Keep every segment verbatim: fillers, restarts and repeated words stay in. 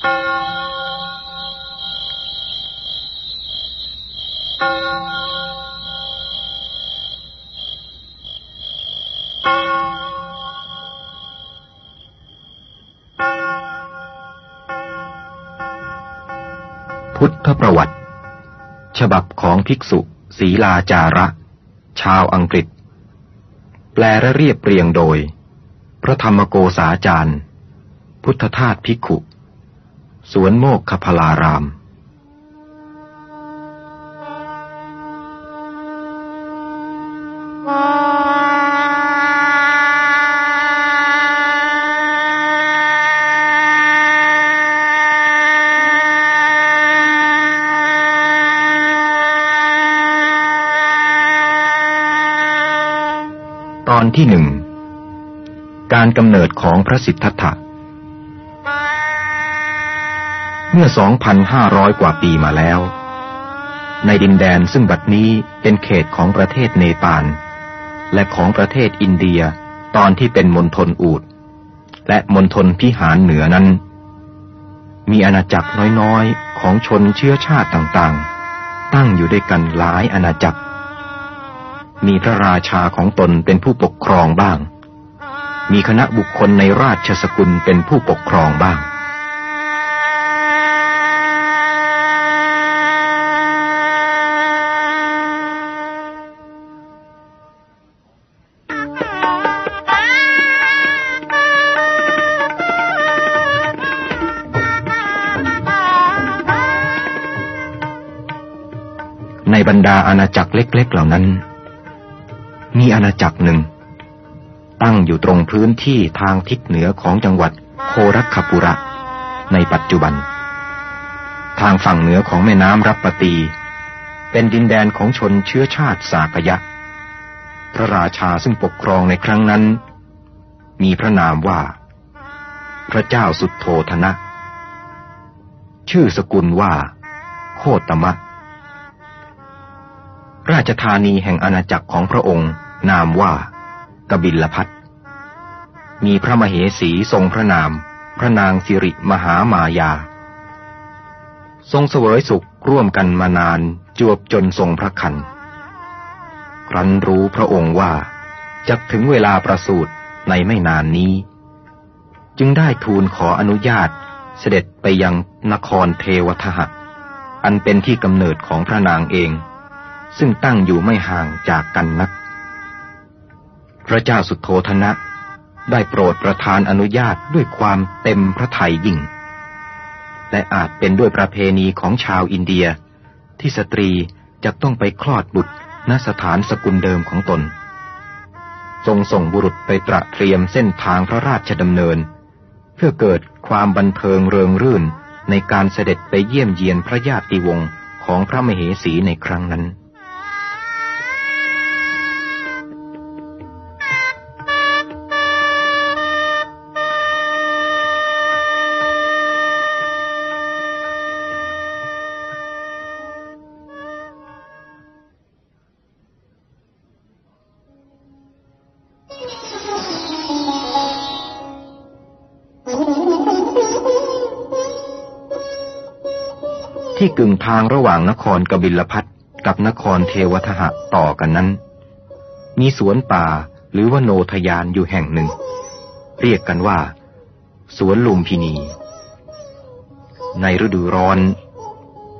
พุทธประวัติฉบับของภิกษุศีลาจาระชาวอังกฤษแปลและเรียบเรียงโดยพระธรรมโกษาจารย์พุทธทาสภิกขุสวนโมกขพลารามตอนที่หนึ่งการกำเนิดของพระสิทธัตถะเมื่อ สองพันห้าร้อย กว่าปีมาแล้วในดินแดนซึ่งบัดนี้เป็นเขตของประเทศเนปาลและของประเทศอินเดียตอนที่เป็นมณฑลอูฏและมณฑลพิหารเหนือนั้นมีอาณาจักรน้อยๆของชนเชื้อชาติต่างๆตั้งอยู่ด้วยกันหลายอาณาจักรมีพระราชาของตนเป็นผู้ปกครองบ้างมีคณะบุคคลในราชสกุลเป็นผู้ปกครองบ้างในบรรดาอาณาจักรเล็กๆเหล่านั้นมีอาณาจักรหนึ่งตั้งอยู่ตรงพื้นที่ทางทิศเหนือของจังหวัดโครัคปุระในปัจจุบันทางฝั่งเหนือของแม่น้ำรัปปตีเป็นดินแดนของชนเชื้อชาติสากยะพระราชาซึ่งปกครองในครั้งนั้นมีพระนามว่าพระเจ้าสุทโธทนะชื่อสกุลว่าโคตมะราชธานีแห่งอาณาจักรของพระองค์นามว่ากบิลพัสมีพระมเหสีทรงพระนามพระนางสิริมหามายาทรงเสวยสุขร่วมกันมานานจวบจนทรงพระครรภ์ครั้นรู้พระองค์ว่าจะถึงเวลาประสูติในไม่นานนี้จึงได้ทูลขออนุญาตเสด็จไปยังนครเทวทหะอันเป็นที่กำเนิดของพระนางเองซึ่งตั้งอยู่ไม่ห่างจากกันนักพระเจ้าสุทโธทนะได้โปรดประทานอนุญาตด้วยความเต็มพระทัยยิ่งและอาจเป็นด้วยประเพณีของชาวอินเดียที่สตรีจะต้องไปคลอดบุตรณสถานสกุลเดิมของตนทรงส่งบุรุษไปตระเตรียมเส้นทางพระราชดำเนินเพื่อเกิดความบันเทิงเริงรื่นในการเสด็จไปเยี่ยมเยียนพระญาติวงศ์ของพระมเหสีในครั้งนั้นที่กึ่งทางระหว่างนครกบิลพัสกับนครเทวทหะต่อกันนั้นมีสวนป่าหรือว่าโนทยานอยู่แห่งหนึ่งเรียกกันว่าสวนลุมพินีในฤดูร้อน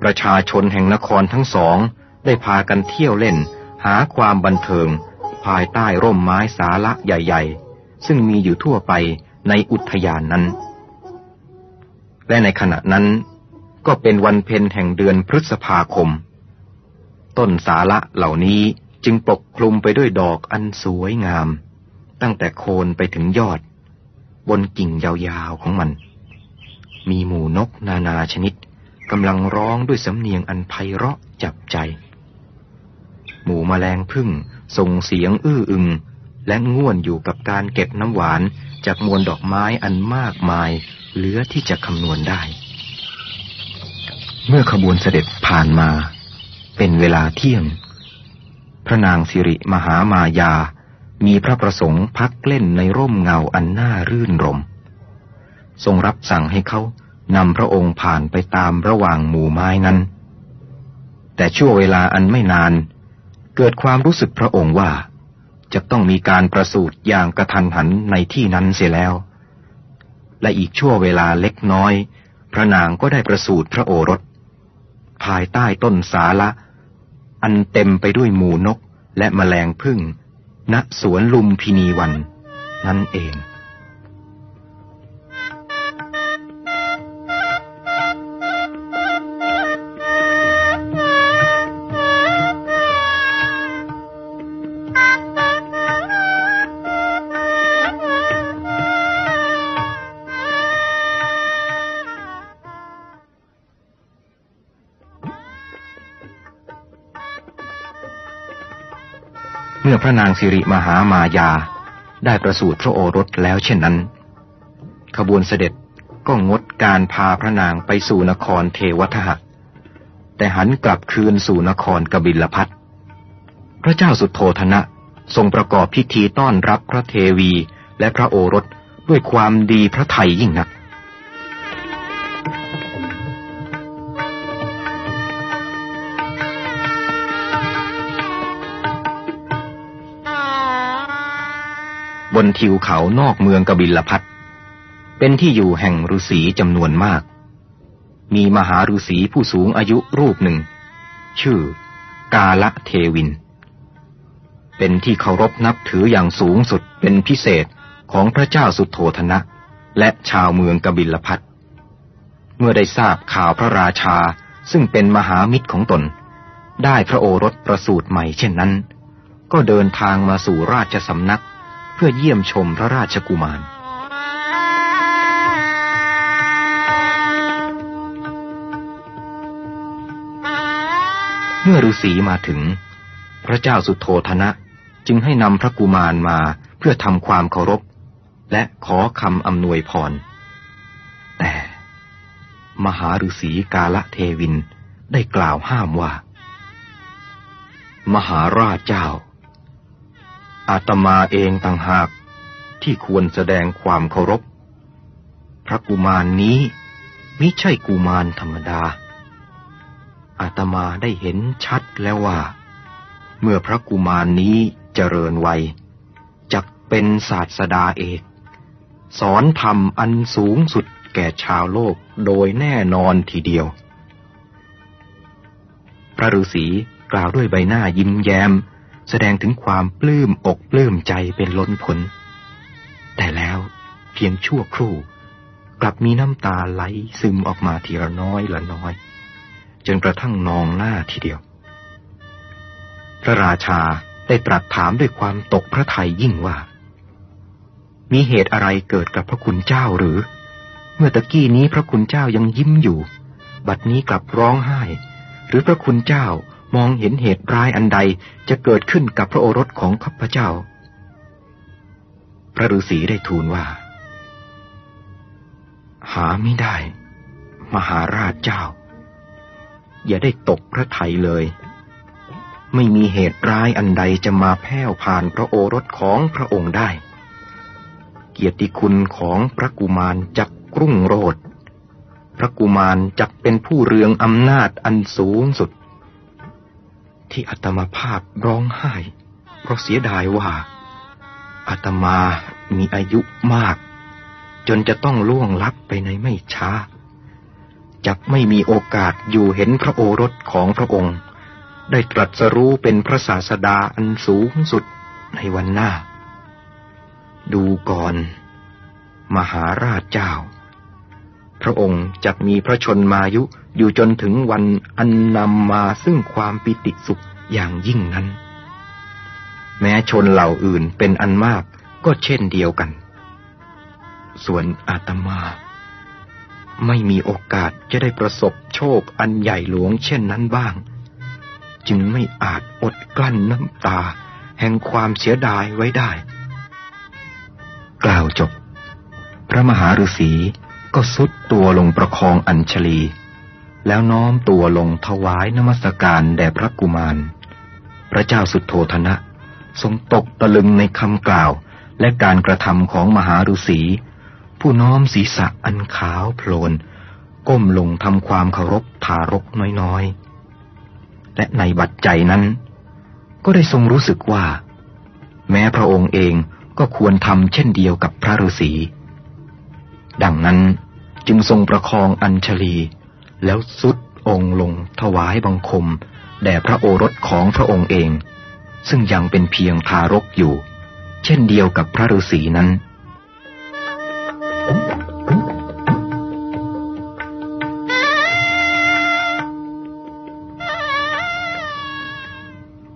ประชาชนแห่งนครทั้งสองได้พากันเที่ยวเล่นหาความบันเทิงภายใต้ร่มไม้สาระใหญ่ๆซึ่งมีอยู่ทั่วไปในอุทยานนั้นและในขณะนั้นก็เป็นวันเพ็ญแห่งเดือนพฤษภาคมต้นสาระเหล่านี้จึงปกคลุมไปด้วยดอกอันสวยงามตั้งแต่โคนไปถึงยอดบนกิ่งยาวๆของมันมีหมู่นกนานาชนิดกำลังร้องด้วยสำเนียงอันไพเราะจับใจหมู่แมลงผึ้งส่งเสียงอื้ออึงและง่วนอยู่กับการเก็บน้ำหวานจากมวลดอกไม้อันมากมายเหลือที่จะคำนวณได้เมื่อขบวนเสด็จผ่านมาเป็นเวลาเที่ยงพระนางสิริมหามายามีพระประสงค์พักเล่นในร่มเงาอันน่ารื่นรมทรงรับสั่งให้เขา นำพระองค์ผ่านไปตามระหว่างหมู่ไม้นั้นแต่ชั่วเวลาอันไม่นานเกิดความรู้สึกพระองค์ว่าจะต้องมีการประสูติอย่างกระทันหันในที่นั้นเสียแล้วและอีกชั่วเวลาเล็กน้อยพระนางก็ได้ประสูติพระโอรสภายใต้ต้นสาละอันเต็มไปด้วยหมู่นกและแมลงผึ้งณสวนลุมพินีวันนั่นเองเมื่อพระนางสิริมหามายาได้ประสูติพระโอรสแล้วเช่นนั้นขบวนเสด็จก็งดการพาพระนางไปสู่นครเทวทหะแต่หันกลับคืนสู่นครกบิลพัสพระเจ้าสุโธธนะทรงประกอบพิธีต้อนรับพระเทวีและพระโอรสด้วยความดีพระทัยยิ่งนักบนทิวเขานอกเมืองกบิลพัสเป็นที่อยู่แห่งฤาษีจำนวนมากมีมหาฤาษีผู้สูงอายุรูปหนึ่งชื่อกาละเทวินเป็นที่เคารพนับถืออย่างสูงสุดเป็นพิเศษของพระเจ้าสุโธธนะและชาวเมืองกบิลพัสเมื่อได้ทราบข่าวพระราชาซึ่งเป็นมหามิตรของตนได้พระโอรสประสูติใหม่เช่นนั้นก็เดินทางมาสู่ราชสำนักเพื่อเยี่ยมชมพระราชกุมารเมื่อฤาษีมาถึงพระเจ้าสุโธธนะจึงให้นำพระกุมารมาเพื่อทำความเคารพและขอคำอำนวยพรแต่มหาฤาษีกาละเทวินได้กล่าวห้ามว่ามหาราชเจ้าอาตมาเองต่างหากที่ควรแสดงความเคารพพระกุมารนี้มิใช่กุมารธรรมดาอาตมาได้เห็นชัดแล้วว่าเมื่อพระกุมารนี้เจริญวัยจักเป็นศาสดาเอกสอนธรรมอันสูงสุดแก่ชาวโลกโดยแน่นอนทีเดียวพระฤาษีกล่าวด้วยใบหน้ายิ้มแย้มแสดงถึงความปลื้มอกปลื้มใจเป็นล้นพ้นแต่แล้วเพียงชั่วครู่กลับมีน้ำตาไหลซึมออกมาทีละน้อยละน้อยจนกระทั่งนองหน้าทีเดียวพระราชาได้ตรัสถามด้วยความตกพระทัยยิ่งว่ามีเหตุอะไรเกิดกับพระคุณเจ้าหรือเมื่อตะกี้นี้พระคุณเจ้ายังยิ้มอยู่บัดนี้กลับร้องไห้หรือพระคุณเจ้ามองเห็นเหตุร้ายอันใดจะเกิดขึ้นกับพระโอรสของข้าพเจ้าพระฤาษีได้ทูลว่าหาไม่ได้มหาราชเจ้าอย่าได้ตกพระทัยเลยไม่มีเหตุร้ายอันใดจะมาแผ่วผ่านพระโอรสของพระองค์ได้เกียรติคุณของพระกุมารจักรุ่งโรจน์พระกุมารจักเป็นผู้เรืองอำนาจอันสูงสุดที่อาตมาภาพร้องไห้เพราะเสียดายว่าอาตมามีอายุมากจนจะต้องล่วงลับไปในไม่ช้าจักไม่มีโอกาสอยู่เห็นพระโอรสของพระองค์ได้ตรัสรู้เป็นพระศาสดาอันสูงสุดในวันหน้าดูก่อนมหาราชเจ้าพระองค์จักมีพระชนมายุอยู่จนถึงวันอันนำมาซึ่งความปิติสุขอย่างยิ่งนั้นแม้ชนเหล่าอื่นเป็นอันมากก็เช่นเดียวกันส่วนอาตมาไม่มีโอกาสจะได้ประสบโชคอันใหญ่หลวงเช่นนั้นบ้างจึงไม่อาจอดกลั้นน้ำตาแห่งความเสียดายไว้ได้กล่าวจบพระมหาฤาษีก็ทรุดตัวลงประคองอัญชลีแล้วน้อมตัวลงถวายนมัสการแด่พระกุมารพระเจ้าสุโธธนะทรงตกตะลึงในคำกล่าวและการกระทำของมหาฤาษีผู้น้อมศีรษะอันขาวโพลน ก้มลงทำความเคารพทารกน้อยๆและในบัดใจนั้นก็ได้ทรงรู้สึกว่าแม้พระองค์เองก็ควรทำเช่นเดียวกับพระฤาษีดังนั้นจึงทรงประคองอัญชลีแล้วสุดองค์ลงถวายบังคมแด่พระโอรสของพระองค์เองซึ่งยังเป็นเพียงทารกอยู่เช่นเดียวกับพระฤาษีนั้น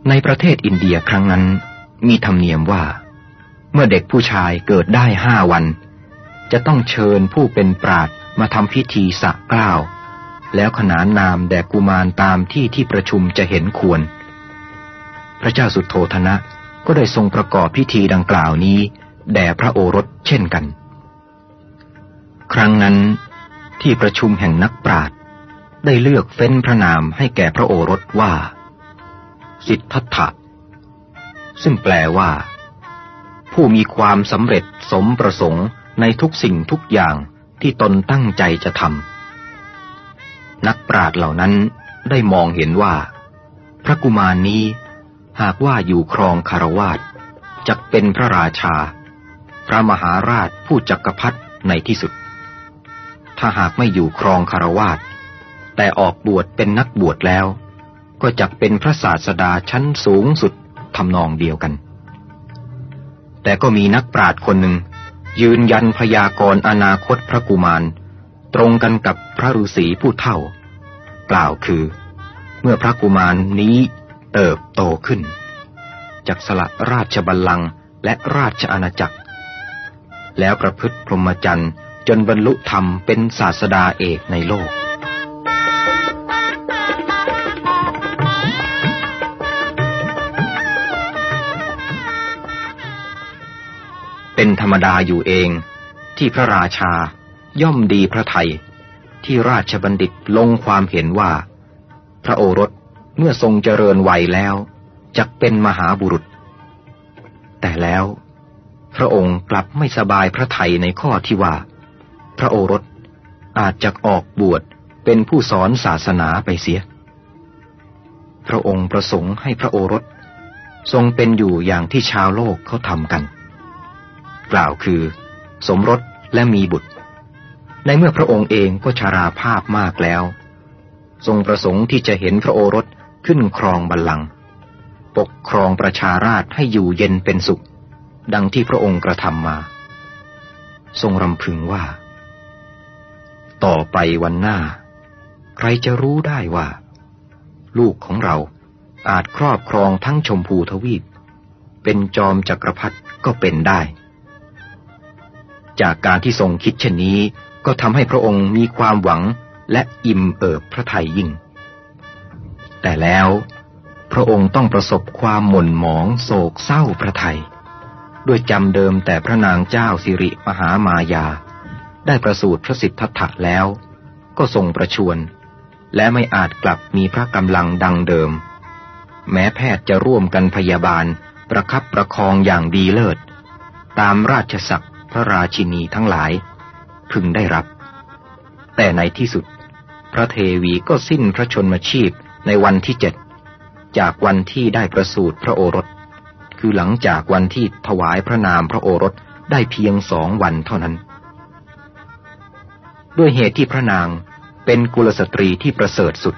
ในประเทศอินเดียครั้งนั้นมีธรรมเนียมว่าเมื่อเด็กผู้ชายเกิดได้ห้าวันจะต้องเชิญผู้เป็นปราชญ์มาทำพิธีสระเกล้าแล้วขนานนามแด่กุมารตามที่ที่ประชุมจะเห็นควรพระเจ้าสุทโธทนะก็ได้ทรงประกอบพิธีดังกล่าวนี้แด่พระโอรสเช่นกันครั้งนั้นที่ประชุมแห่งนักปราชญ์ได้เลือกเฟ้นพระนามให้แก่พระโอรสว่าสิทธัตถะซึ่งแปลว่าผู้มีความสำเร็จสมประสงค์ในทุกสิ่งทุกอย่างที่ตนตั้งใจจะทำนักปราชญ์เหล่านั้นได้มองเห็นว่าพระกุมารนี้หากว่าอยู่ครองคฤหัสถ์จักเป็นพระราชาพระมหาราชผู้จักรพรรดิในที่สุดถ้าหากไม่อยู่ครองคฤหัสถ์แต่ออกบวชเป็นนักบวชแล้วก็จักเป็นพระศาสดาชั้นสูงสุดทำนองเดียวกันแต่ก็มีนักปราชญ์คนหนึ่งยืนยันพยากรณ์อนาคตพระกุมารตรงกันกับพระฤาษีผู้เฒ่ากล่าวคือเมื่อพระกุมารนี้เติบโตขึ้นจักสละราชบัลลังก์และราชอาณาจักรแล้วประพฤติพรหมจรรย์จนบรรลุธรรมเป็นศาสดาเอกในโลกเป็นธรรมดาอยู่เองที่พระราชาย่อมดีพระทัยที่ราชบัณฑิตลงความเห็นว่าพระโอรสเมื่อทรงเจริญวัยแล้วจักเป็นมหาบุรุษแต่แล้วพระองค์กลับไม่สบายพระทัยในข้อที่ว่าพระโอรสอาจจักออกบวชเป็นผู้สอนศาสนาไปเสียพระองค์ประสงค์ให้พระโอรสทรงเป็นอยู่อย่างที่ชาวโลกเขาทำกันกล่าวคือสมรสและมีบุตรในเมื่อพระองค์เองก็ชราภาพมากแล้วทรงประสงค์ที่จะเห็นพระโอรสขึ้นครองบัลลังก์ปกครองประชาราษฎร์ให้อยู่เย็นเป็นสุขดังที่พระองค์กระทำมาทรงรำพึงว่าต่อไปวันหน้าใครจะรู้ได้ว่าลูกของเราอาจครอบครองทั้งชมพูทวีปเป็นจอมจักรพรรดิก็เป็นได้จากการที่ทรงคิดเช่นนี้ก็ทำให้พระองค์มีความหวังและอิ่มเอิบพระทัยยิ่งแต่แล้วพระองค์ต้องประสบความหม่นหมองโศกเศร้าพระทัยด้วยจำเดิมแต่พระนางเจ้าสิริมหามายาได้ประสูติพระสิทธัตถะแล้วก็ทรงประชวรและไม่อาจกลับมีพระกำลังดังเดิมแม้แพทย์จะร่วมกันพยาบาลประคับประคองอย่างดีเลิศตามราชศักดิ์พระราชินีทั้งหลายพึงได้รับแต่ในที่สุดพระเทวีก็สิ้นพระชนมชีพในวันที่เจ็ดจากวันที่ได้ประสูติพระโอรสคือหลังจากวันที่ถวายพระนามพระโอรสได้เพียงสองวันเท่านั้นด้วยเหตุที่พระนางเป็นกุลสตรีที่ประเสริฐสุด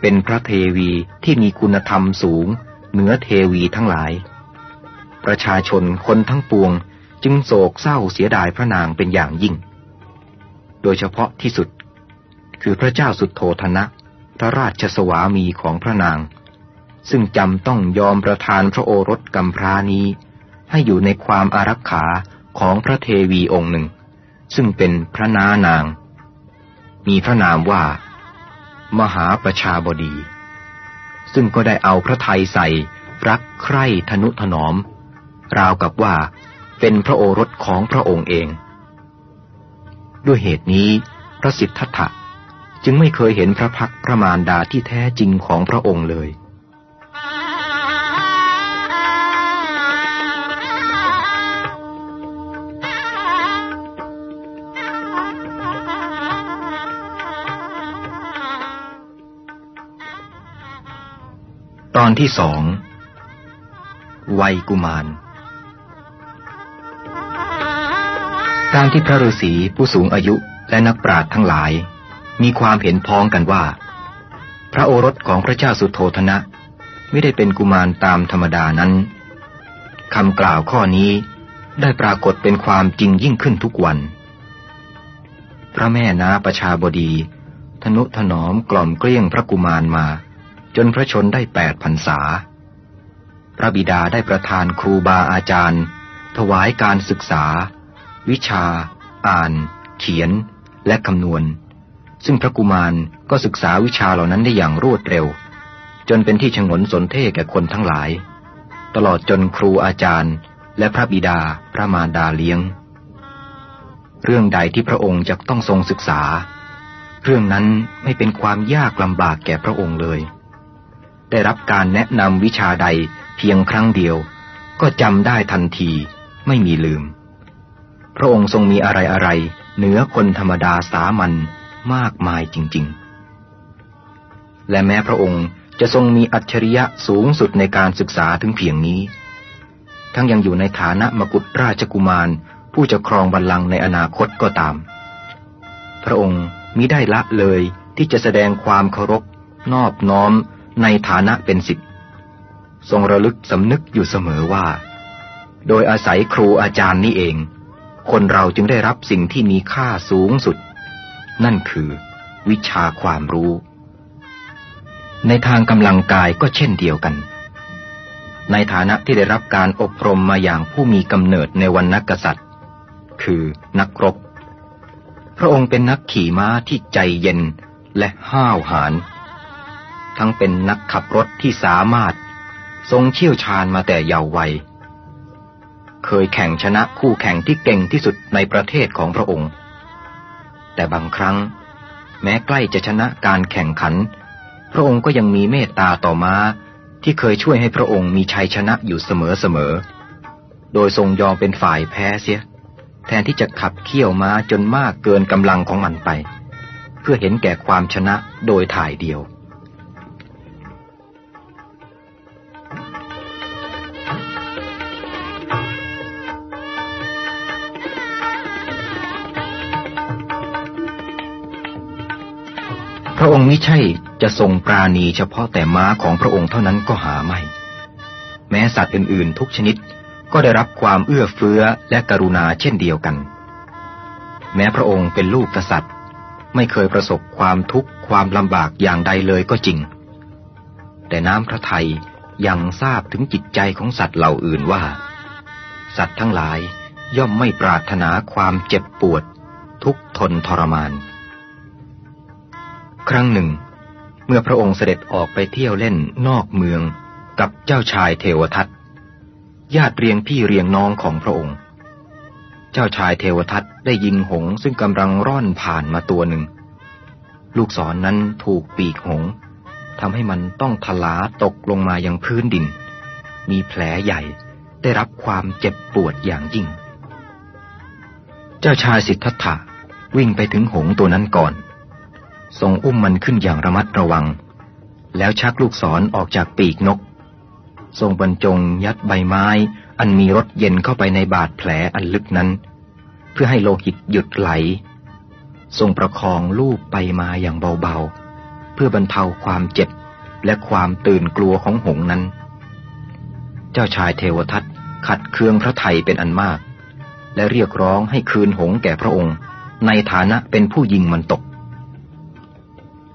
เป็นพระเทวีที่มีคุณธรรมสูงเหนือเทวีทั้งหลายประชาชนคนทั้งปวงจึงโศกเศร้าเสียดายพระนางเป็นอย่างยิ่งโดยเฉพาะที่สุดคือพระเจ้าสุทโธทนะพระราชสวามีของพระนางซึ่งจำต้องยอมประทานพระโอรสกำพร้านี้ให้อยู่ในความอารักขาของพระเทวีองค์หนึ่งซึ่งเป็นพระน้านางมีพระนามว่ามหาประชาบดีซึ่งก็ได้เอาพระทัยใส่รักใคร่ทนุถนอมราวกับว่าเป็นพระโอรสของพระองค์เองด้วยเหตุนี้พระสิทธัตถะจึงไม่เคยเห็นพระพักตร์พระมารดาที่แท้จริงของพระองค์เลย ตอนที่สองวัยกุมารการที่พระฤาษีผู้สูงอายุและนักปราชญ์ทั้งหลายมีความเห็นพ้องกันว่าพระโอรสของพระเจ้าสุโธธนะไม่ได้เป็นกุมารตามธรรมดานั้นคำกล่าวข้อนี้ได้ปรากฏเป็นความจริงยิ่งขึ้นทุกวันพระแม่นาประชาบดีทนุถนอมกล่อมเกลี้ยงพระกุมารมาจนพระชนได้แปดพรรษาพระบิดาได้ประทานครูบาอาจารย์ถวายการศึกษาวิชาอ่านเขียนและคำนวณซึ่งพระกุมารก็ศึกษาวิชาเหล่านั้นได้อย่างรวดเร็วจนเป็นที่ฉงนสนเท่แก่คนทั้งหลายตลอดจนครูอาจารย์และพระบิดาพระมารดาเลี้ยงเรื่องใดที่พระองค์จะต้องทรงศึกษาเรื่องนั้นไม่เป็นความยากลำบากแก่พระองค์เลยได้รับการแนะนำวิชาใดเพียงครั้งเดียวก็จำได้ทันทีไม่มีลืมพระองค์ทรงมีอะไรอะไรเหนือคนธรรมดาสามัญมากมายจริงๆและแม้พระองค์จะทรงมีอัจฉริยะสูงสุดในการศึกษาถึงเพียงนี้ทั้งยังอยู่ในฐานะมกุฎราชกุมารผู้จะครองบัลลังก์ในอนาคตก็ตามพระองค์มิได้ละเลยที่จะแสดงความเคารพนอบน้อมในฐานะเป็นศิษย์ทรงระลึกสำนึกอยู่เสมอว่าโดยอาศัยครูอาจารย์นี่เองคนเราจึงได้รับสิ่งที่มีค่าสูงสุดนั่นคือวิชาความรู้ในทางกำลังกายก็เช่นเดียวกันในฐานะที่ได้รับการอบรมมาอย่างผู้มีกำเนิดในวรรณกษัตริย์คือนักรบพระองค์เป็นนักขี่ม้าที่ใจเย็นและห้าวหาญทั้งเป็นนักขับรถที่สามารถทรงเชี่ยวชาญมาแต่เยาว์วัยเคยแข่งชนะคู่แข่งที่เก่งที่สุดในประเทศของพระองค์แต่บางครั้งแม้ใกล้จะชนะการแข่งขันพระองค์ก็ยังมีเมตตาต่อม้าที่เคยช่วยให้พระองค์มีชัยชนะอยู่เสมอๆโดยทรงยอมเป็นฝ่ายแพ้เสียแทนที่จะขับเคี่ยวม้าจนมากเกินกำลังของมันไปเพื่อเห็นแก่ความชนะโดยถ่ายเดียวพระองค์มิใช่จะทรงปราณีเฉพาะแต่ม้าของพระองค์เท่านั้นก็หาไม่แม้สัตว์อื่นๆทุกชนิดก็ได้รับความเอื้อเฟื้อและกรุณาเช่นเดียวกันแม้พระองค์เป็นลูกกษัตริย์ไม่เคยประสบความทุกข์ความลำบากอย่างใดเลยก็จริงแต่น้ำพระทัยยังทราบถึงจิตใจของสัตว์เหล่าอื่นว่าสัตว์ทั้งหลายย่อมไม่ปรารถนาความเจ็บปวดทุกข์ทนทรมานครั้งหนึ่งเมื่อพระองค์เสด็จออกไปเที่ยวเล่นนอกเมืองกับเจ้าชายเทวทัตญาติเรียงพี่เรียงน้องของพระองค์เจ้าชายเทวทัตได้ยินหงส์ซึ่งกำลังร่อนผ่านมาตัวหนึ่งลูกศร น, นั้นถูกปีกหงส์ทำให้มันต้องทลาตกลงมายังพื้นดินมีแผลใหญ่ได้รับความเจ็บปวดอย่างยิ่งเจ้าชายสิทธัตถะวิ่งไปถึงหงส์ตัวนั้นก่อนทรงอุ้มมันขึ้นอย่างระมัดระวังแล้วชักลูกศรออกจากปีกนกทรงบรรจงยัดใบไม้อันมีรสเย็นเข้าไปในบาดแผลอันลึกนั้นเพื่อให้โลหิตหยุดไหลทรงประคองลูบไปมาอย่างเบาๆเพื่อบรรเทาความเจ็บและความตื่นกลัวของหงส์นั้นเจ้าชายเทวทัตขัดเคืองพระทัยเป็นอันมากและเรียกร้องให้คืนหงส์แก่พระองค์ในฐานะเป็นผู้ยิงมันตก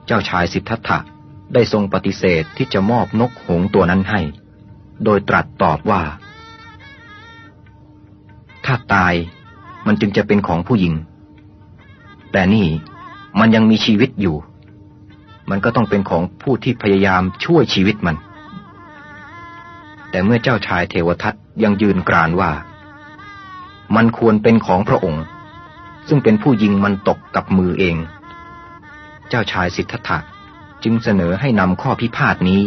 เจ้าชายสิทธัตถะได้ทรงปฏิเสธที่จะมอบนกหงส์ตัวนั้นให้โดยตรัสตอบว่าถ้าตายมันจึงจะเป็นของผู้หญิงแต่นี่มันยังมีชีวิตอยู่มันก็ต้องเป็นของผู้ที่พยายามช่วยชีวิตมันแต่เมื่อเจ้าชายเทวทัตยังยืนกรานว่ามันควรเป็นของพระองค์ซึ่งเป็นผู้ยิงมันตกกับมือเองเจ้าชายสิทธัตถะจึงเสนอให้นำข้อพิพาทนี้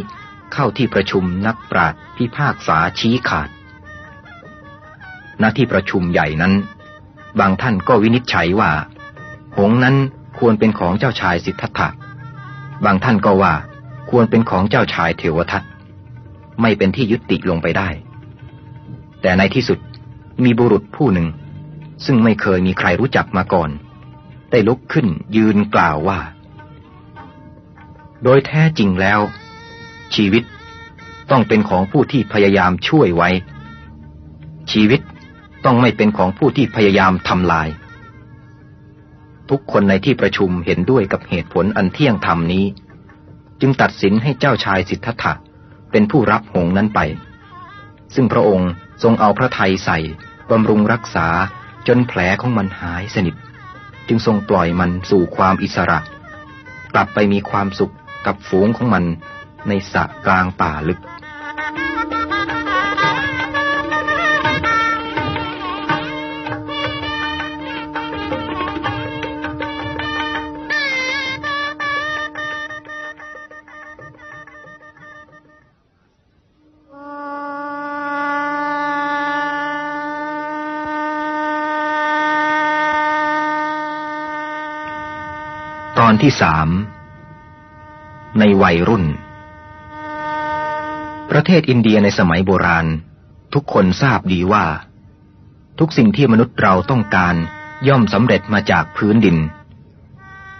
เข้าที่ประชุมนักปราชญ์พิพากษาชี้ขาดณที่ประชุมใหญ่นั้นบางท่านก็วินิจฉัยว่าหงส์นั้นควรเป็นของเจ้าชายสิทธัตถะบางท่านก็ว่าควรเป็นของเจ้าชายเทวทัต ไม่เป็นที่ยึดติดลงไปได้แต่ในที่สุดมีบุรุษผู้หนึ่งซึ่งไม่เคยมีใครรู้จักมาก่อนได้ลุกขึ้นยืนกล่าวว่าโดยแท้จริงแล้วชีวิตต้องเป็นของผู้ที่พยายามช่วยไว้ชีวิตต้องไม่เป็นของผู้ที่พยายามทำลายทุกคนในที่ประชุมเห็นด้วยกับเหตุผลอันเที่ยงธรรมนี้จึงตัดสินให้เจ้าชายสิทธัตถะเป็นผู้รับหงส์นั้นไปซึ่งพระองค์ทรงเอาพระทัยใส่บำรุงรักษาจนแผลของมันหายสนิทจึงทรงปล่อยมันสู่ความอิสระกลับไปมีความสุขกับฝูงของมันในสระกลางป่าลึกตอนที่สามในวัยรุ่นประเทศอินเดียในสมัยโบราณทุกคนทราบดีว่าทุกสิ่งที่มนุษย์เราต้องการย่อมสำเร็จมาจากพื้นดิน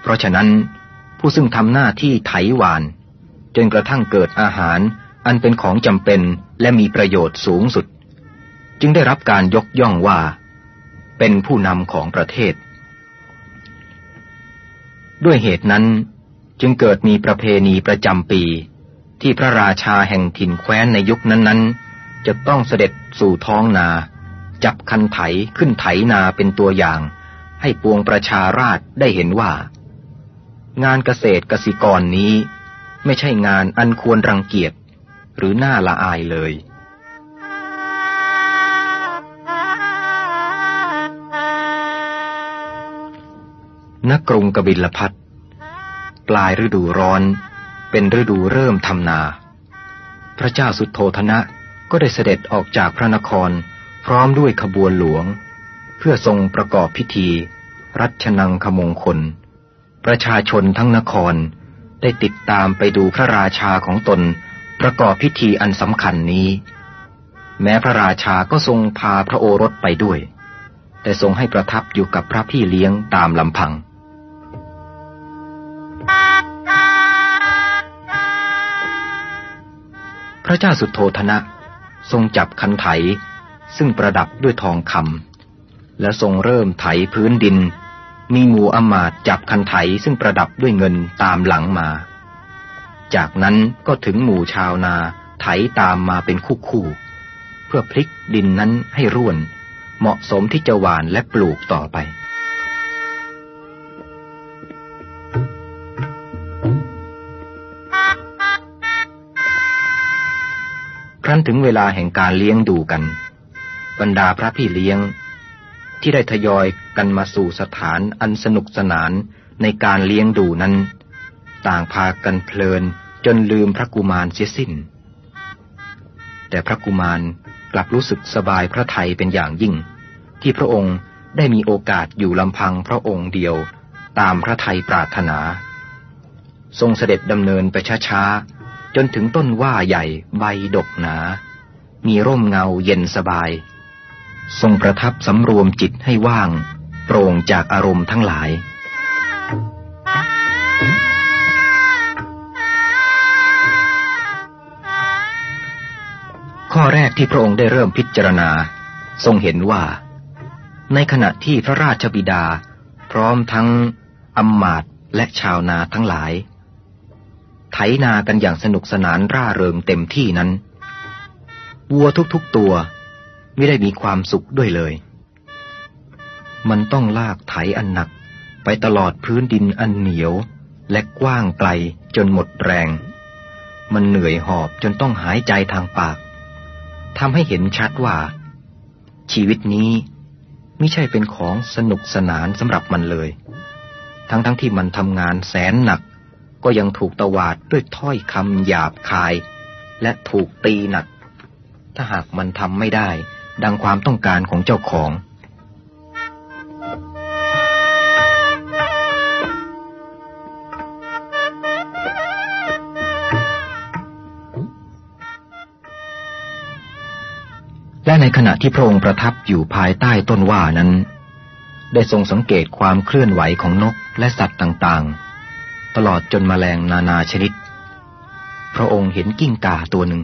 เพราะฉะนั้นผู้ซึ่งทำหน้าที่ไถหว่านจนกระทั่งเกิดอาหารอันเป็นของจำเป็นและมีประโยชน์สูงสุดจึงได้รับการยกย่องว่าเป็นผู้นำของประเทศด้วยเหตุนั้นจึงเกิดมีประเพณีประจำปีที่พระราชาแห่งถิ่นแคว้นในยุคนั้นๆจะต้องเสด็จสู่ท้องนาจับคันไถขึ้นไถนาเป็นตัวอย่างให้ปวงประชาราษฎร์ได้เห็นว่างานเกษตรกสิกรนี้ไม่ใช่งานอันควรรังเกียจหรือน่าละอายเลยณ กรุงกบิลพัสดุปลายฤดูร้อนเป็นฤดูเริ่มทำนาพระเจ้าสุทโธทนะก็ได้เสด็จออกจากพระนครพร้อมด้วยขบวนหลวงเพื่อทรงประกอบพิธีรัชนังคมงคลประชาชนทั้งนครได้ติดตามไปดูพระราชาของตนประกอบพิธีอันสำคัญนี้แม้พระราชาก็ทรงพาพระโอรสไปด้วยแต่ทรงให้ประทับอยู่กับพระพี่เลี้ยงตามลำพังพระเจ้าสุทโธทนะทรงจับคันไถซึ่งประดับด้วยทองคำและทรงเริ่มไถพื้นดินมีหมู่อำมาตย์จับคันไถซึ่งประดับด้วยเงินตามหลังมาจากนั้นก็ถึงหมู่ชาวนาไถตามมาเป็นคู่คู่เพื่อพลิกดินนั้นให้ร่วนเหมาะสมที่จะหว่านและปลูกต่อไปครั้นถึงเวลาแห่งการเลี้ยงดูกันบรรดาพระพี่เลี้ยงที่ได้ทยอยกันมาสู่สถานอันสนุกสนานในการเลี้ยงดูนั้นต่างพากันเพลินจนลืมพระกุมารเสียสิ้นแต่พระกุมารกลับรู้สึกสบายพระทัยเป็นอย่างยิ่งที่พระองค์ได้มีโอกาสอยู่ลำพังพระองค์เดียวตามพระทัยปรารถนาทรงเสด็จดำเนินไปช้าๆจนถึงต้นว่าใหญ่ใบดกหนามีร่มเงาเย็นสบายทรงประทับสำรวมจิตให้ว่างโปร่งจากอารมณ์ทั้งหลายข้อแรกที่พระองค์ได้เริ่มพิจารณาทรงเห็นว่าในขณะที่พระราชบิดาพร้อมทั้งอำมาตย์และชาวนาทั้งหลายไถนากันอย่างสนุกสนานร่าเริงเต็มที่นั้นวัวทุกๆตัวไม่ได้มีความสุขด้วยเลยมันต้องลากไถอันหนักไปตลอดพื้นดินอันเหนียวและกว้างไกลจนหมดแรงมันเหนื่อยหอบจนต้องหายใจทางปากทำให้เห็นชัดว่าชีวิตนี้ไม่ใช่เป็นของสนุกสนานสำหรับมันเลยทั้งๆ ท, ที่มันทำงานแสนหนักก็ยังถูกตวาดด้วยถ้อยคำหยาบคายและถูกตีหนักถ้าหากมันทำไม่ได้ดังความต้องการของเจ้าของ ในขณะที่พระองค์ประทับอยู่ภายใต้ต้นว่านั้นได้ทรงสังเกตความเคลื่อนไหวของนกและสัตว์ต่างๆตลอดจนแมลงนานาชนิดพระองค์เห็นกิ้งก่าตัวหนึ่ง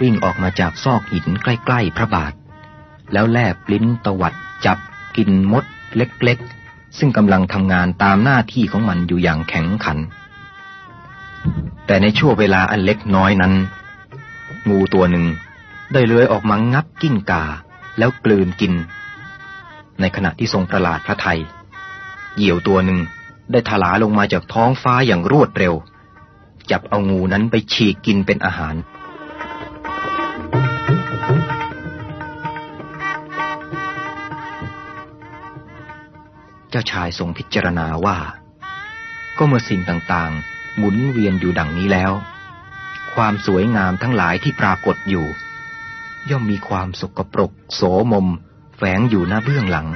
วิ่งออกมาจากซอกหินใกล้ๆพระบาทแล้วแลบลิ้นตวัดจับกินมดเล็กๆซึ่งกำลังทำงานตามหน้าที่ของมันอยู่อย่างแข็งขันแต่ในช่วงเวลาอันเล็กน้อยนั้นงูตัวหนึ่งได้เลื้อยออกมางับกิ้งก่าแล้วกลืนกินในขณะที่ทรงประหลาดพระทัยเหยี่ยวตัวหนึ่งได้ถลาลงมาจากท้องฟ้าอย่างรวดเร็วจับเอางูนั้นไปฉีกกินเป็นอาหารเจ้าชายทรงพิจารณาว่าก็เมื่อสิ่งต่างๆหมุนเวียนอยู่ดังนี้แล้วความสวยงามทั้งหลายที่ปรากฏอยู่ย่อมมีความสกปรกโสมมแฝงอยู่หน้าเบื้องหลัง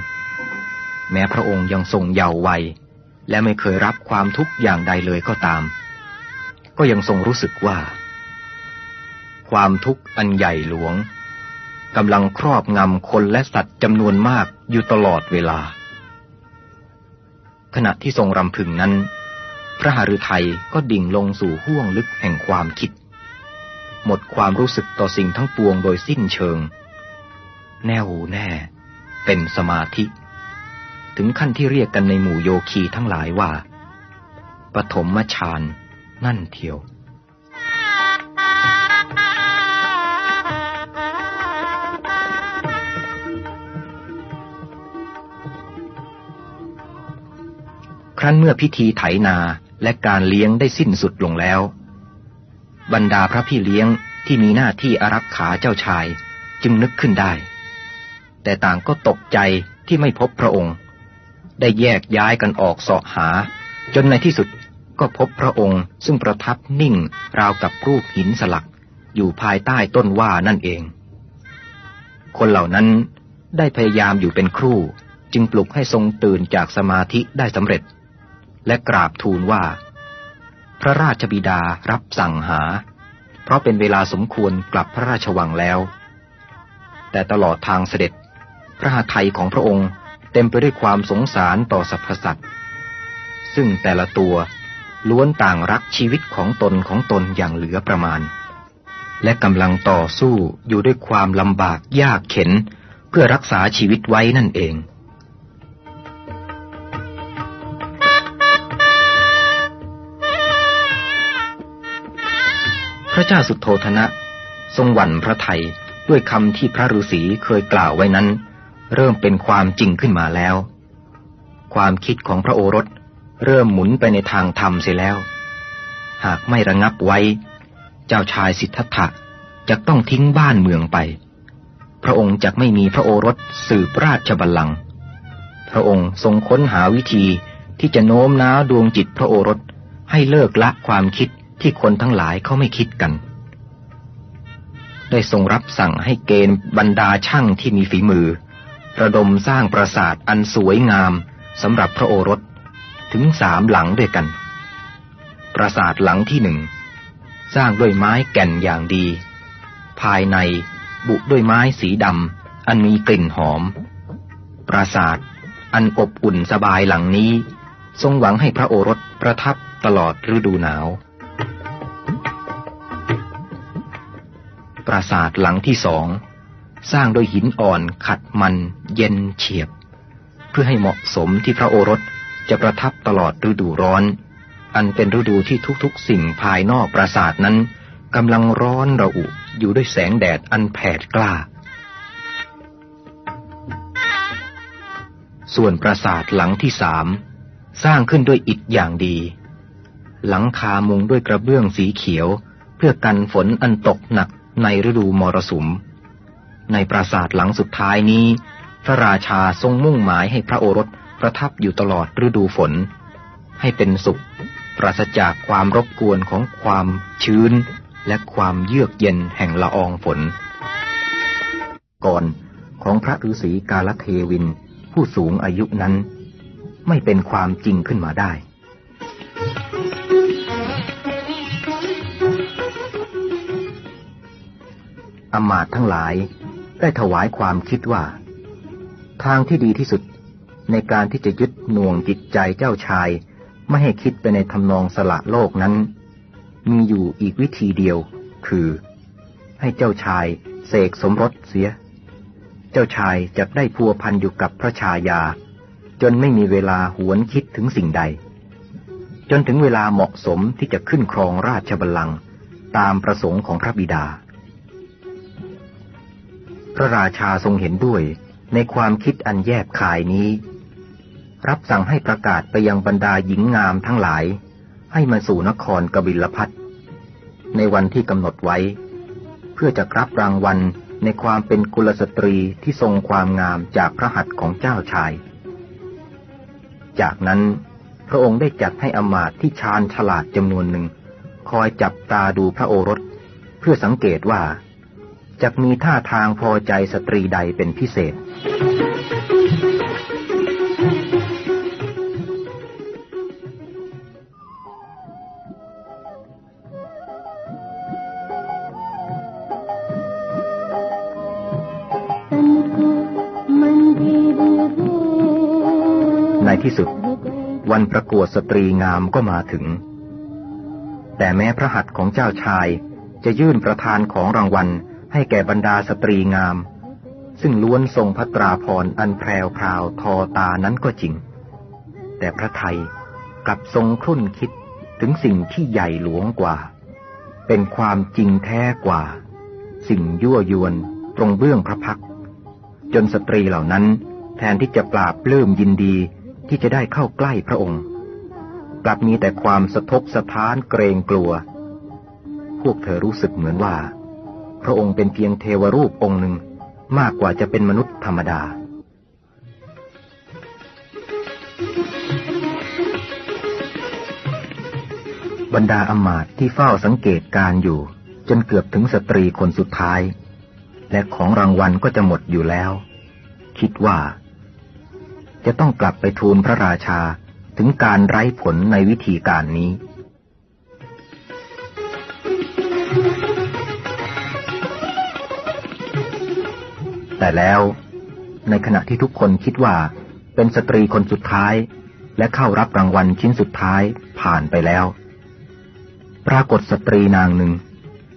แม้พระองค์ยังทรงเยาว์วัยและไม่เคยรับความทุกข์อย่างใดเลยก็ตามก็ยังทรงรู้สึกว่าความทุกข์อันใหญ่หลวงกำลังครอบงำคนและสัตว์จำนวนมากอยู่ตลอดเวลาขณะที่ทรงรำพึงนั้นพระหฤทัยก็ดิ่งลงสู่ห้วงลึกแห่งความคิดหมดความรู้สึกต่อสิ่งทั้งปวงโดยสิ้นเชิงแน่วแน่เป็นสมาธิถึงขั้นที่เรียกกันในหมู่โยคีทั้งหลายว่าปฐมฌานนั่นเทียวครั้นเมื่อพิธีไถนาและการเลี้ยงได้สิ้นสุดลงแล้วบรรดาพระพี่เลี้ยงที่มีหน้าที่อารักขาเจ้าชายจึงนึกขึ้นได้แต่ต่างก็ตกใจที่ไม่พบพระองค์ได้แยกย้ายกันออกเสาะหาจนในที่สุดก็พบพระองค์ซึ่งประทับนิ่งราวกับรูปหินสลักอยู่ภายใต้ต้นว่านั่นเองคนเหล่านั้นได้พยายามอยู่เป็นครู่จึงปลุกให้ทรงตื่นจากสมาธิได้สำเร็จและกราบทูลว่าพระราชบิดารับสั่งหาเพราะเป็นเวลาสมควรกลับพระราชวังแล้วแต่ตลอดทางเสด็จพระหทัยของพระองค์เต็มไปด้วยความสงสารต่อสรรพสัตว์ซึ่งแต่ละตัวล้วนต่างรักชีวิตของตนของตนอย่างเหลือประมาณและกำลังต่อสู้อยู่ด้วยความลำบากยากเข็ญเพื่อรักษาชีวิตไว้นั่นเองพระเจ้าสุโธทนะทรงหวั่นพระทัยด้วยคำที่พระฤาษีเคยกล่าวไว้นั้นเริ่มเป็นความจริงขึ้นมาแล้วความคิดของพระโอรสเริ่มหมุนไปในทางธรรมเสียแล้วหากไม่ระงับไว้เจ้าชายสิทธัตถะจะต้องทิ้งบ้านเมืองไปพระองค์จะไม่มีพระโอรสสืบราชบัลลังก์พระองค์ทรงค้นหาวิธีที่จะโน้มน้าวดวงจิตพระโอรสให้เลิกละความคิดที่คนทั้งหลายเขาไม่คิดกันได้ทรงรับสั่งให้เกณฑ์บรรดาช่างที่มีฝีมือระดมสร้างปราสาทอันสวยงามสำหรับพระโอรสถึงสามหลังด้วยกันปราสาทหลังที่หนึ่งสร้างด้วยไม้แก่นอย่างดีภายในบุด้วยไม้สีดำอันมีกลิ่นหอมปราสาทอันอบอุ่นสบายหลังนี้ทรงหวังให้พระโอรสประทับตลอดฤดูหนาวปราสาทหลังที่สองสร้างโดยหินอ่อนขัดมันเย็นเฉียบเพื่อให้เหมาะสมที่พระโอรสจะประทับตลอดฤดูร้อนอันเป็นฤดูที่ทุกๆสิ่งภายนอกปราสาทนั้นกำลังร้อนระอุอยู่ด้วยแสงแดดอันแผดกล้าส่วนปราสาทหลังที่สามสร้างขึ้นด้วยอิฐอย่างดีหลังคามุงด้วยกระเบื้องสีเขียวเพื่อกันฝนอันตกหนักในฤดูมรสุมในปราสาทหลังสุดท้ายนี้พระราชาทรงมุ่งหมายให้พระโอรสประทับอยู่ตลอดฤดูฝนให้เป็นสุขปราศจากความรบกวนของความชื้นและความเยือกเย็นแห่งละอองฝนก่อนของพระฤาษีกาลเทวินผู้สูงอายุนั้นไม่เป็นความจริงขึ้นมาได้อำมาตย์ทั้งหลาย ได้ถวายความคิดว่าทางที่ดีที่สุดในการที่จะยึดหน่วงจิตใจเจ้าชายไม่ให้คิดไปในทำนองสละโลกนั้นมีอยู่อีกวิธีเดียวคือให้เจ้าชายเสกสมรสเสียเจ้าชายจะได้พัวพันอยู่กับพระชายาจนไม่มีเวลาหวนคิดถึงสิ่งใดจนถึงเวลาเหมาะสมที่จะขึ้นครองราชบัลลังก์ตามประสงค์ของพระบิดาพระราชาทรงเห็นด้วยในความคิดอันแยบคายนี้รับสั่งให้ประกาศไปยังบรรดาหญิงงามทั้งหลายให้มาสู่นครกบิลพัสดุ์ในวันที่กำหนดไว้เพื่อจะรับรางวัลในความเป็นกุลสตรีที่ทรงความงามจากพระหัตถ์ของเจ้าชายจากนั้นพระองค์ได้จัดให้อมาตย์ที่ชาญฉลาดจำนวนหนึ่งคอยจับตาดูพระโอรสเพื่อสังเกตว่าจะมีท่าทางพอใจสตรีใดเป็นพิเศษในที่สุดวันประกวดสตรีงามก็มาถึงแต่แม้พระหัตถ์ของเจ้าชายจะยื่นประธานของรางวัลให้แก่บรรดาสตรีงามซึ่งล้วนทรงพระตราภรณ์อันแพรวพราวทอตานั้นก็จริงแต่พระทัยกลับทรงครุ่นคิดถึงสิ่งที่ใหญ่หลวงกว่าเป็นความจริงแท้กว่าสิ่งยั่วยวนตรงเบื้องพระพักตร์จนสตรีเหล่านั้นแทนที่จะปราบปลื้มยินดีที่จะได้เข้าใกล้พระองค์กลับมีแต่ความสะทกสะท้านเกรงกลัวพวกเธอรู้สึกเหมือนว่าพระองค์เป็นเพียงเทวรูปองค์หนึ่งมากกว่าจะเป็นมนุษย์ธรรมดาบรรดาอมาตย์ที่เฝ้าสังเกตการอยู่จนเกือบถึงสตรีคนสุดท้ายและของรางวัลก็จะหมดอยู่แล้วคิดว่าจะต้องกลับไปทูลพระราชาถึงการไร้ผลในวิธีการนี้แต่แล้วในขณะที่ทุกคนคิดว่าเป็นสตรีคนสุดท้ายและเข้ารับรางวัลชิ้นสุดท้ายผ่านไปแล้วปรากฏสตรีนางหนึ่ง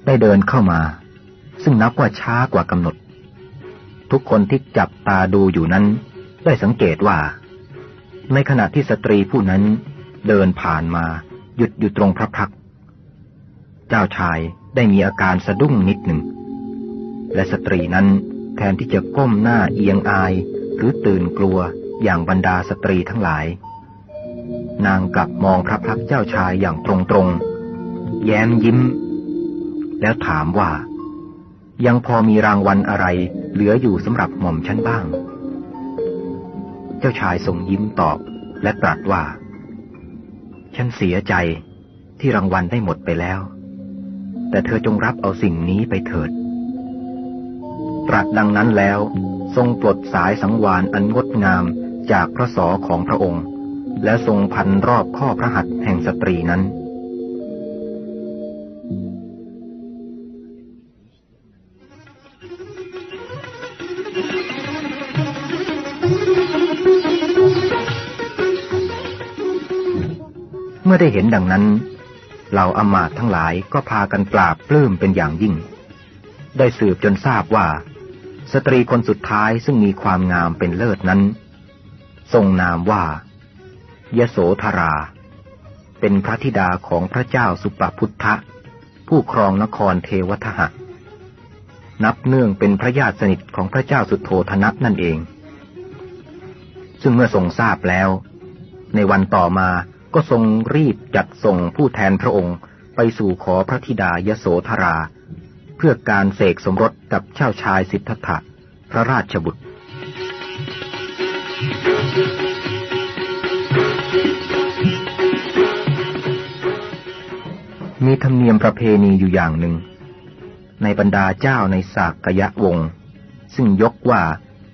ได้เดินเข้ามาซึ่งนับว่าช้ากว่ากำหนดทุกคนที่จับตาดูอยู่นั้นได้สังเกตว่าในขณะที่สตรีผู้นั้นเดินผ่านมาหยุดอยู่ตรงพระพักตร์เจ้าชายได้มีอาการสะดุ้งนิดหนึ่งและสตรีนั้นแทนที่จะก้มหน้าเอียงอายหรือตื่นกลัวอย่างบรรดาสตรีทั้งหลายนางกลับมองพระพักตร์เจ้าชายอย่างตรงๆแย้มยิ้มแล้วถามว่ายังพอมีรางวัลอะไรเหลืออยู่สำหรับหม่อมฉันบ้างเจ้าชายทรงยิ้มตอบและตรัสว่าฉันเสียใจที่รางวัลได้หมดไปแล้วแต่เธอจงรับเอาสิ่งนี้ไปเถิดตรัสดังนั้นแล้วทรงปลดสายสังวานอันงดงามจากพระศรของพระองค์และทรงพันรอบข้อพระหัตถ์แห่งสตรีนั้นเมื่อได้เห็นดังนั้นเหล่าอมาตย์ทั้งหลายก็พากันปราบปลื้มเป็นอย่างยิ่งได้สืบจนทราบว่าสตรีคนสุดท้ายซึ่งมีความงามเป็นเลิศนั้นทรงนามว่ายโสธราเป็นพระธิดาของพระเจ้าสุปพุทธะผู้ครองนครเทวทหะนับเนื่องเป็นพระญาติสนิทของพระเจ้าสุโธธนะนั่นเองซึ่งเมื่อทรงทราบแล้วในวันต่อมาก็ทรงรีบจัดส่งผู้แทนพระองค์ไปสู่ขอพระธิดายโสธราเพื่อการเสกสมรสกับเจ้าชายสิทธัตถะพระราชบุตรมีธรรมเนียมประเพณีอยู่อย่างหนึ่งในบรรดาเจ้าในศากยวงศ์ซึ่งยกว่า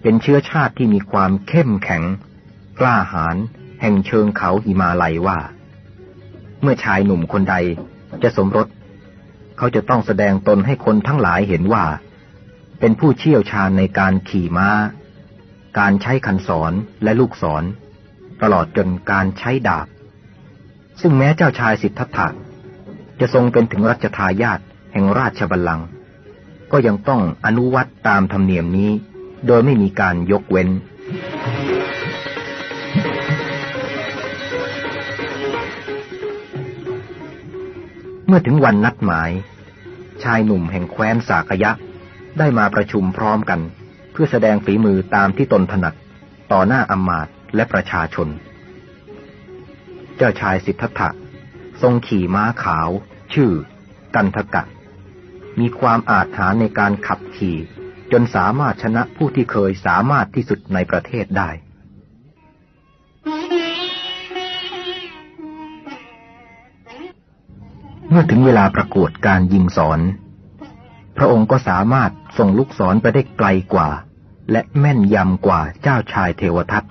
เป็นเชื้อชาติที่มีความเข้มแข็งกล้าหาญแห่งเชิงเขาหิมาลัยว่าเมื่อชายหนุ่มคนใดจะสมรสเขาจะต้องแสดงตนให้คนทั้งหลายเห็นว่า เป็นผู้เชี่ยวชาญในการขี่ม้าการใช้คันศรและลูกศรตลอดจนการใช้ดาบซึ่งแม้เจ้าชายสิทธัตถะจะทรงเป็นถึงรัชทายาทแห่งราชบัลลังก์ก็ยังต้องอนุวัตตามธรรมเนียมนี้โดยไม่มีการยกเว้นเมื่อถึงวันนัดหมายชายหนุ่มแห่งแคว้นสากยะได้มาประชุมพร้อมกันเพื่อแสดงฝีมือตามที่ตนถนัดต่อหน้าอำมาตย์และประชาชนเจ้าชายสิทธัตถะทรงขี่ม้าขาวชื่อกันทกะมีความอาจหาญในการขับขี่จนสามารถชนะผู้ที่เคยสามารถที่สุดในประเทศได้เมื่อถึงเวลาประกวดการยิงศรพระองค์ก็สามารถส่งลูกศรไปได้ไกลกว่าและแม่นยำกว่าเจ้าชายเทวทัต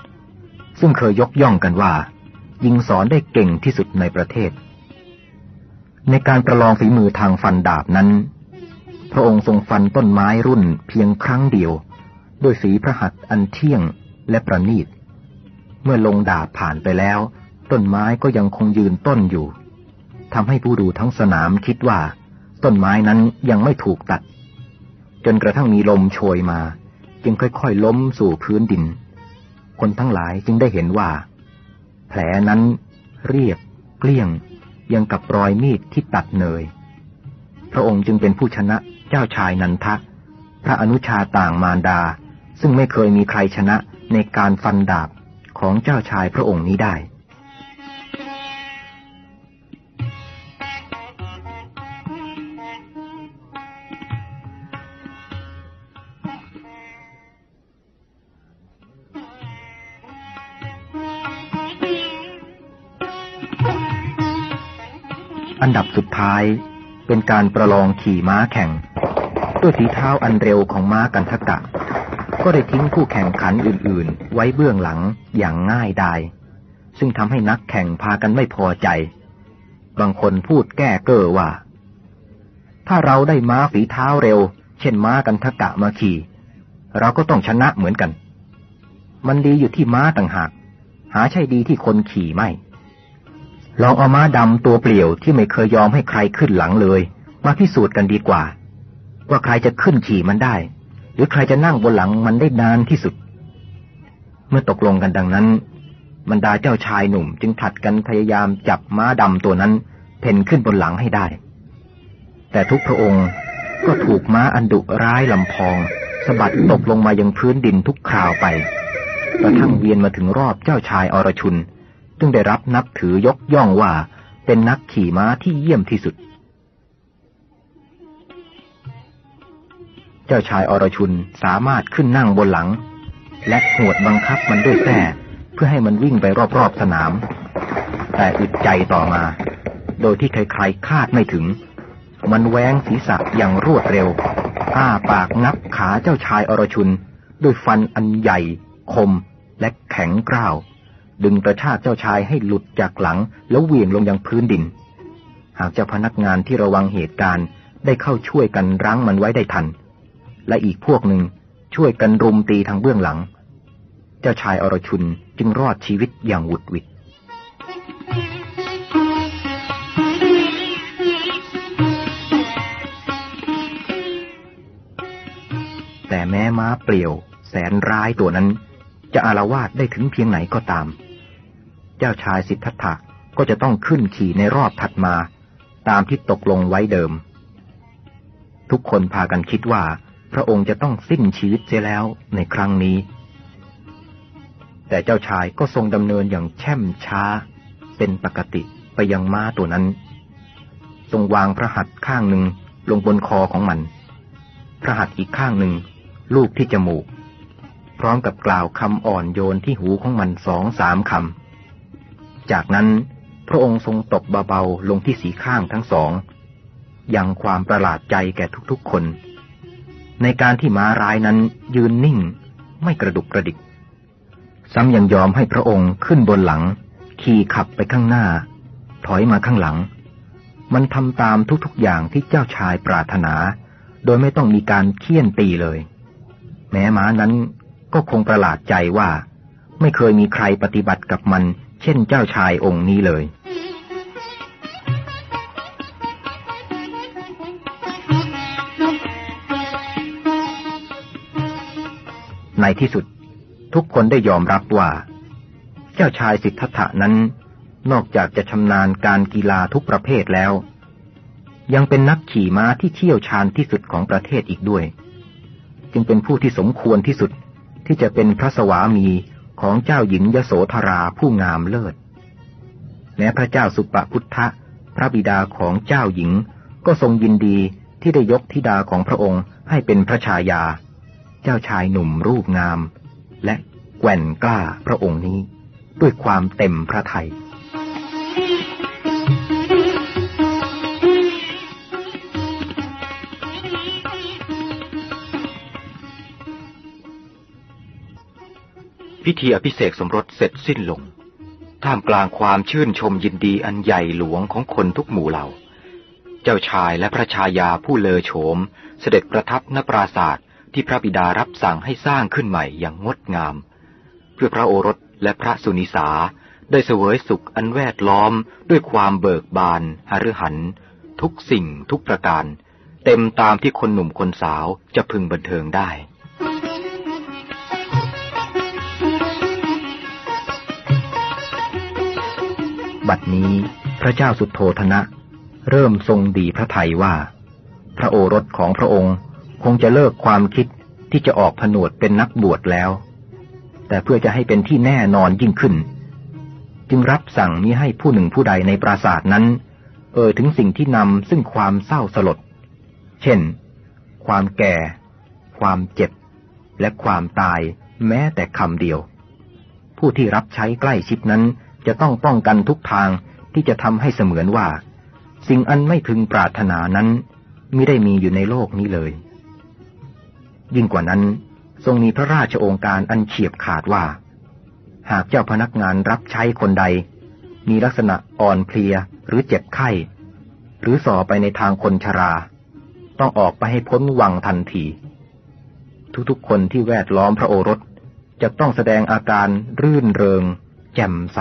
ซึ่งเคยยกย่องกันว่ายิงศรได้เก่งที่สุดในประเทศในการประลองฝีมือทางฟันดาบนั้นพระองค์ทรงฟันต้นไม้รุ่นเพียงครั้งเดียวด้วยฝีพระหัตถ์อันเที่ยงและประณีตเมื่อลงดาบผ่านไปแล้วต้นไม้ก็ยังคงยืนต้นอยู่ทำให้ผู้ดูทั้งสนามคิดว่าต้นไม้นั้นยังไม่ถูกตัดจนกระทั่งมีลมโชยมาจึงค่อยๆล้มสู่พื้นดินคนทั้งหลายจึงได้เห็นว่าแผลนั้นเรียบเกลี้ยงยังกับรอยมีดที่ตัดเนยพระองค์จึงเป็นผู้ชนะเจ้าชายนันทะพระอนุชาต่างมารดาซึ่งไม่เคยมีใครชนะในการฟันดาบของเจ้าชายพระองค์นี้ได้อันดับสุดท้ายเป็นการประลองขี่ม้าแข่งด้วยฝีเท้าอันเร็วของม้ากันทกะก็ได้ทิ้งคู่แข่งขันอื่นๆไว้เบื้องหลังอย่างง่ายดายซึ่งทำให้นักแข่งพากันไม่พอใจบางคนพูดแก้เก้อว่าถ้าเราได้ม้าฝีเท้าเร็วเช่นม้ากันทกะมาขี่เราก็ต้องชนะเหมือนกันมันดีอยู่ที่ม้าต่างหากหาใช่ดีที่คนขี่ไม่ลองเอาม้าดำตัวเปลี่ยวที่ไม่เคยยอมให้ใครขึ้นหลังเลยมาพิสูจน์กันดีกว่าว่าใครจะขึ้นขี่มันได้หรือใครจะนั่งบนหลังมันได้นานที่สุดเมื่อตกลงกันดังนั้นบรรดาเจ้าชายหนุ่มจึงถัดกันพยายามจับม้าดำตัวนั้นเพ่นขึ้นบนหลังให้ได้แต่ทุกพระองค์ก็ถูกม้าอันดุร้ายลำพองสะบัดตกลงมายังพื้นดินทุกคราวไปกระทั่งเวียนมาถึงรอบเจ้าชายอรชุนจึงได้รับนับถือยกย่องว่าเป็นนักขี่ม้าที่เยี่ยมที่สุดเจ้าชายอรชุนสามารถขึ้นนั่งบนหลังและหวดบังคับมันด้วยแส้เพื่อให้มันวิ่งไปรอบๆสนามแต่อึดใจต่อมาโดยที่ใครๆคาดไม่ถึงมันแหวงศีรษะอย่างรวดเร็วอ้าปากงับขาเจ้าชายอรชุนด้วยฟันอันใหญ่คมและแข็งกร้าวดึงกระชากเจ้าชายให้หลุดจากหลังแล้วเหวี่ยงลงยังพื้นดินหากเจ้าพนักงานที่ระวังเหตุการณ์ได้เข้าช่วยกันรั้งมันไว้ได้ทันและอีกพวกหนึ่งช่วยกันรุมตีทางเบื้องหลังเจ้าชายอรชุนจึงรอดชีวิตอย่างหวุดหวิดแต่แม้ม้าเปลี่ยวแสนร้ายตัวนั้นจะอาละวาดได้ถึงเพียงไหนก็ตามเจ้าชายสิทธัตถะก็จะต้องขึ้นขี่ในรอบถัดมาตามที่ตกลงไว้เดิมทุกคนพากันคิดว่าพระองค์จะต้องสิ้นชีวิตเสียแล้วในครั้งนี้แต่เจ้าชายก็ทรงดำเนินอย่างแช่มช้าเป็นปกติไปยังม้าตัวนั้นทรงวางพระหัตถ์ข้างหนึ่งลงบนคอของมันพระหัตถ์อีกข้างหนึ่งลูบที่จมูกพร้อมกับกล่าวคำอ่อนโยนที่หูของมันสองสามคำจากนั้นพระองค์ทรงตบเบาๆลงที่สีข้างทั้งสองยังความประหลาดใจแก่ทุกๆคนในการที่ม้าร้ายนั้นยืนนิ่งไม่กระดุกกระดิกซ้ำยังยอมให้พระองค์ขึ้นบนหลังขี่ขับไปข้างหน้าถอยมาข้างหลังมันทำตามทุกๆอย่างที่เจ้าชายปรารถนา โดยไม่ต้องมีการเคี่ยนตีเลยแม้ม้านั้นก็คงประหลาดใจว่าไม่เคยมีใครปฏิบัติกับมันเช่นเจ้าชายองค์นี้เลยในที่สุดทุกคนได้ยอมรับว่าเจ้าชายสิทธัตถะนั้นนอกจากจะชำนาญการกีฬาทุกประเภทแล้วยังเป็นนักขี่ม้าที่เชี่ยวชาญที่สุดของประเทศอีกด้วยจึงเป็นผู้ที่สมควรที่สุดที่จะเป็นพระสวามีของเจ้าหญิงยโสธราผู้งามเลิศแม้พระเจ้าสุปพุทธะพระบิดาของเจ้าหญิงก็ทรงยินดีที่ได้ยกธิดาของพระองค์ให้เป็นพระชายาเจ้าชายหนุ่มรูปงามและแกว่งกล้าพระองค์นี้ด้วยความเต็มพระทัยพิธีอภิเษกสมรสเสร็จสิ้นลงท่ามกลางความชื่นชมยินดีอันใหญ่หลวงของคนทุกหมู่เหล่าเจ้าชายและพระชายาผู้เลอโฉมเสด็จประทับณปราสาทที่พระบิดารับสั่งให้สร้างขึ้นใหม่อย่างงดงามเพื่อพระโอรสและพระสุนิสาได้เสวยสุขอันแวดล้อมด้วยความเบิกบานหฤหันต์ทุกสิ่งทุกประการเต็มตามที่คนหนุ่มคนสาวจะพึงบันเทิงได้บัดนี้พระเจ้าสุโธทนะเริ่มทรงดีพระทัยว่าพระโอรสของพระองค์คงจะเลิกความคิดที่จะออกผนวดเป็นนักบวชแล้วแต่เพื่อจะให้เป็นที่แน่นอนยิ่งขึ้นจึงรับสั่งมิให้ผู้หนึ่งผู้ใดในปราสาทนั้นเอ่ยถึงสิ่งที่นำซึ่งความเศร้าสลดเช่นความแก่ความเจ็บและความตายแม้แต่คำเดียวผู้ที่รับใช้ใกล้ชิดนั้นจะต้องป้องกันทุกทางที่จะทำให้เสมือนว่าสิ่งอันไม่พึงปรารถนานั้นมิได้มีอยู่ในโลกนี้เลยยิ่งกว่านั้นทรงมีพระราชโองการอันเฉียบขาดว่าหากเจ้าพนักงานรับใช้คนใดมีลักษณะอ่อนเพลียหรือเจ็บไข้หรือส่อไปในทางคนชราต้องออกไปให้พ้นวังทันทีทุกๆคนที่แวดล้อมพระโอรสจะต้องแสดงอาการรื่นเริงแจ่มใส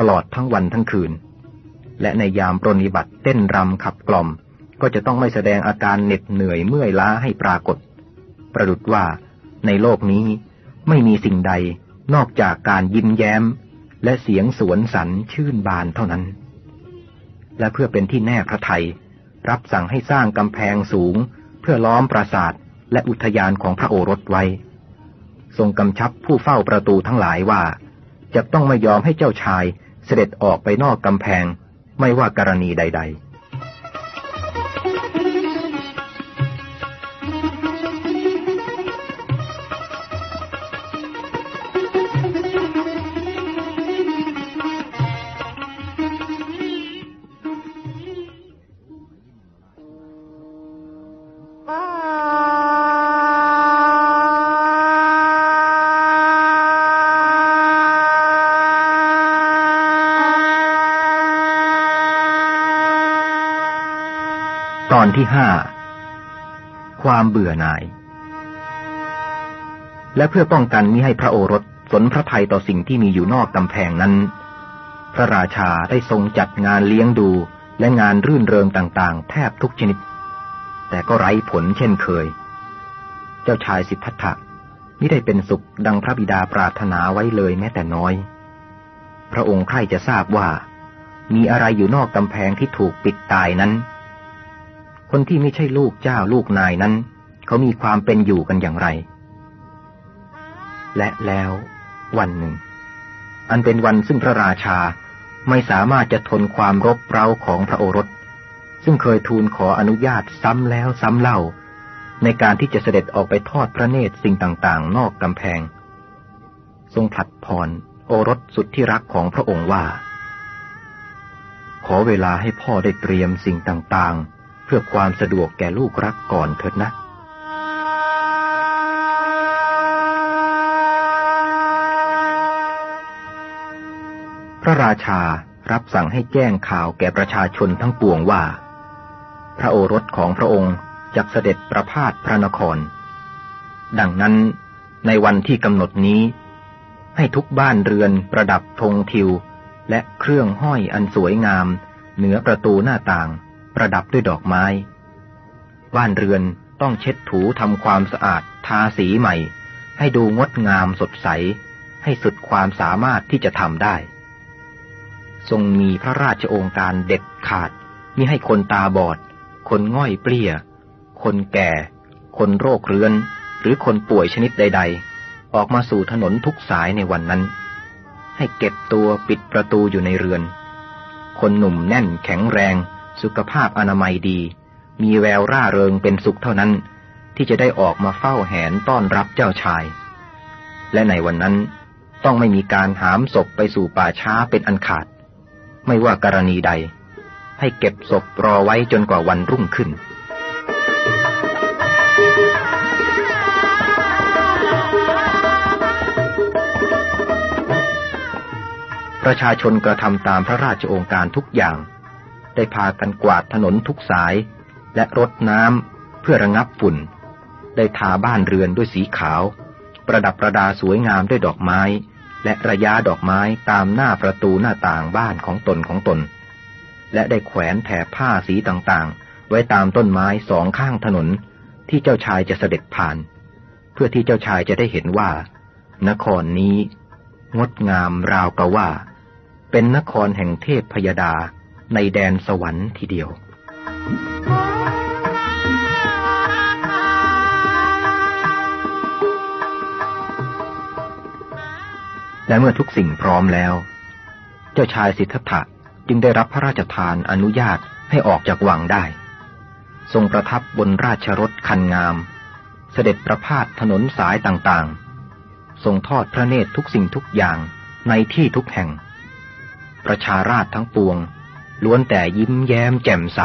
ตลอดทั้งวันทั้งคืนและในยามปรนนิบัติเต้นรำขับกล่อมก็จะต้องไม่แสดงอาการเหน็ดเหนื่อยเมื่อยล้าให้ปรากฏประดุจว่าในโลกนี้ไม่มีสิ่งใดนอกจากการยิ้มแย้มและเสียงสวนสรรชื่นบานเท่านั้นและเพื่อเป็นที่แน่พระทัยรับสั่งให้สร้างกำแพงสูงเพื่อล้อมปราสาทและอุทยานของพระโอรสไว้ทรงกำชับผู้เฝ้าประตูทั้งหลายว่าจะต้องไม่ยอมให้เจ้าชายเสด็จออกไปนอกกำแพงไม่ว่ากรณีใดๆตอนที่ห้าความเบื่อหน่ายและเพื่อป้องกันมิให้พระโอรสสนพระทัยต่อสิ่งที่มีอยู่นอกกำแพงนั้นพระราชาได้ทรงจัดงานเลี้ยงดูและงานรื่นเริงต่างๆแทบทุกชนิดแต่ก็ไร้ผลเช่นเคยเจ้าชายสิทธัตถะมิได้เป็นสุขดังพระบิดาปรารถนาไว้เลยแม้แต่น้อยพระองค์ใคร่จะทราบว่ามีอะไรอยู่นอกกำแพงที่ถูกปิดตายนั้นคนที่ไม่ใช่ลูกเจ้าลูกนายนั้นเขามีความเป็นอยู่กันอย่างไรและแล้ววันหนึ่งอันเป็นวันซึ่งพระราชาไม่สามารถจะทนความรบเร้าของพระโอรสซึ่งเคยทูลขออนุญาตซ้ำแล้วซ้ำเล่าในการที่จะเสด็จออกไปทอดพระเนตรสิ่งต่างๆนอกกำแพงทรงผลัดผ่อนโอรสสุดที่รักของพระองค์ว่าขอเวลาให้พ่อได้เตรียมสิ่งต่างๆเพื่อความสะดวกแก่ลูกรักก่อนเถิดนะพระราชารับสั่งให้แจ้งข่าวแก่ประชาชนทั้งปวงว่าพระโอรสของพระองค์ จักเสด็จประพาสพระนครดังนั้นในวันที่กำหนดนี้ให้ทุกบ้านเรือนประดับธงทิวและเครื่องห้อยอันสวยงามเหนือประตูหน้าต่างประดับด้วยดอกไม้บ้านเรือนต้องเช็ดถูทำความสะอาดทาสีใหม่ให้ดูงดงามสดใสให้สุดความสามารถที่จะทำได้ทรงมีพระราชโองการเด็ดขาดมิให้คนตาบอดคนง่อยเปรี้ยคนแก่คนโรคเรื้อนหรือคนป่วยชนิดใดๆออกมาสู่ถนนทุกสายในวันนั้นให้เก็บตัวปิดประตูอยู่ในเรือนคนหนุ่มแน่นแข็งแรงสุขภาพอนามัยดีมีแววร่าเริงเป็นสุขเท่านั้นที่จะได้ออกมาเฝ้าแหนต้อนรับเจ้าชายและในวันนั้นต้องไม่มีการหามศพไปสู่ป่าช้าเป็นอันขาดไม่ว่ากรณีใดให้เก็บศพรอไว้จนกว่าวันรุ่งขึ้นประชาชนกระทำตามพระราชโองการทุกอย่างได้พากันกวาดถนนทุกสายและรดน้ำเพื่อระงับฝุ่นได้ทาบ้านเรือนด้วยสีขาวประดับประดาสวยงามด้วยดอกไม้และระยะดอกไม้ตามหน้าประตูหน้าต่างบ้านของตนของตนและได้แขวนแถบผ้าสีต่างๆไว้ตามต้นไม้สองข้างถนนที่เจ้าชายจะเสด็จผ่านเพื่อที่เจ้าชายจะได้เห็นว่านครนี้งดงามราวกับว่าเป็นนครแห่งเทพพยดาในแดนสวรรค์ทีเดียวและเมื่อทุกสิ่งพร้อมแล้วเจ้าชายสิทธัตถะจึงได้รับพระราชทานอนุญาตให้ออกจากวังได้ทรงประทับบนราชรถคันงามเสด็จประพาสถนนสายต่างๆทรงทอดพระเนตรทุกสิ่งทุกอย่างในที่ทุกแห่งประชาราษฎร์ทั้งปวงล้วนแต่ยิ้มแย้มแจ่มใส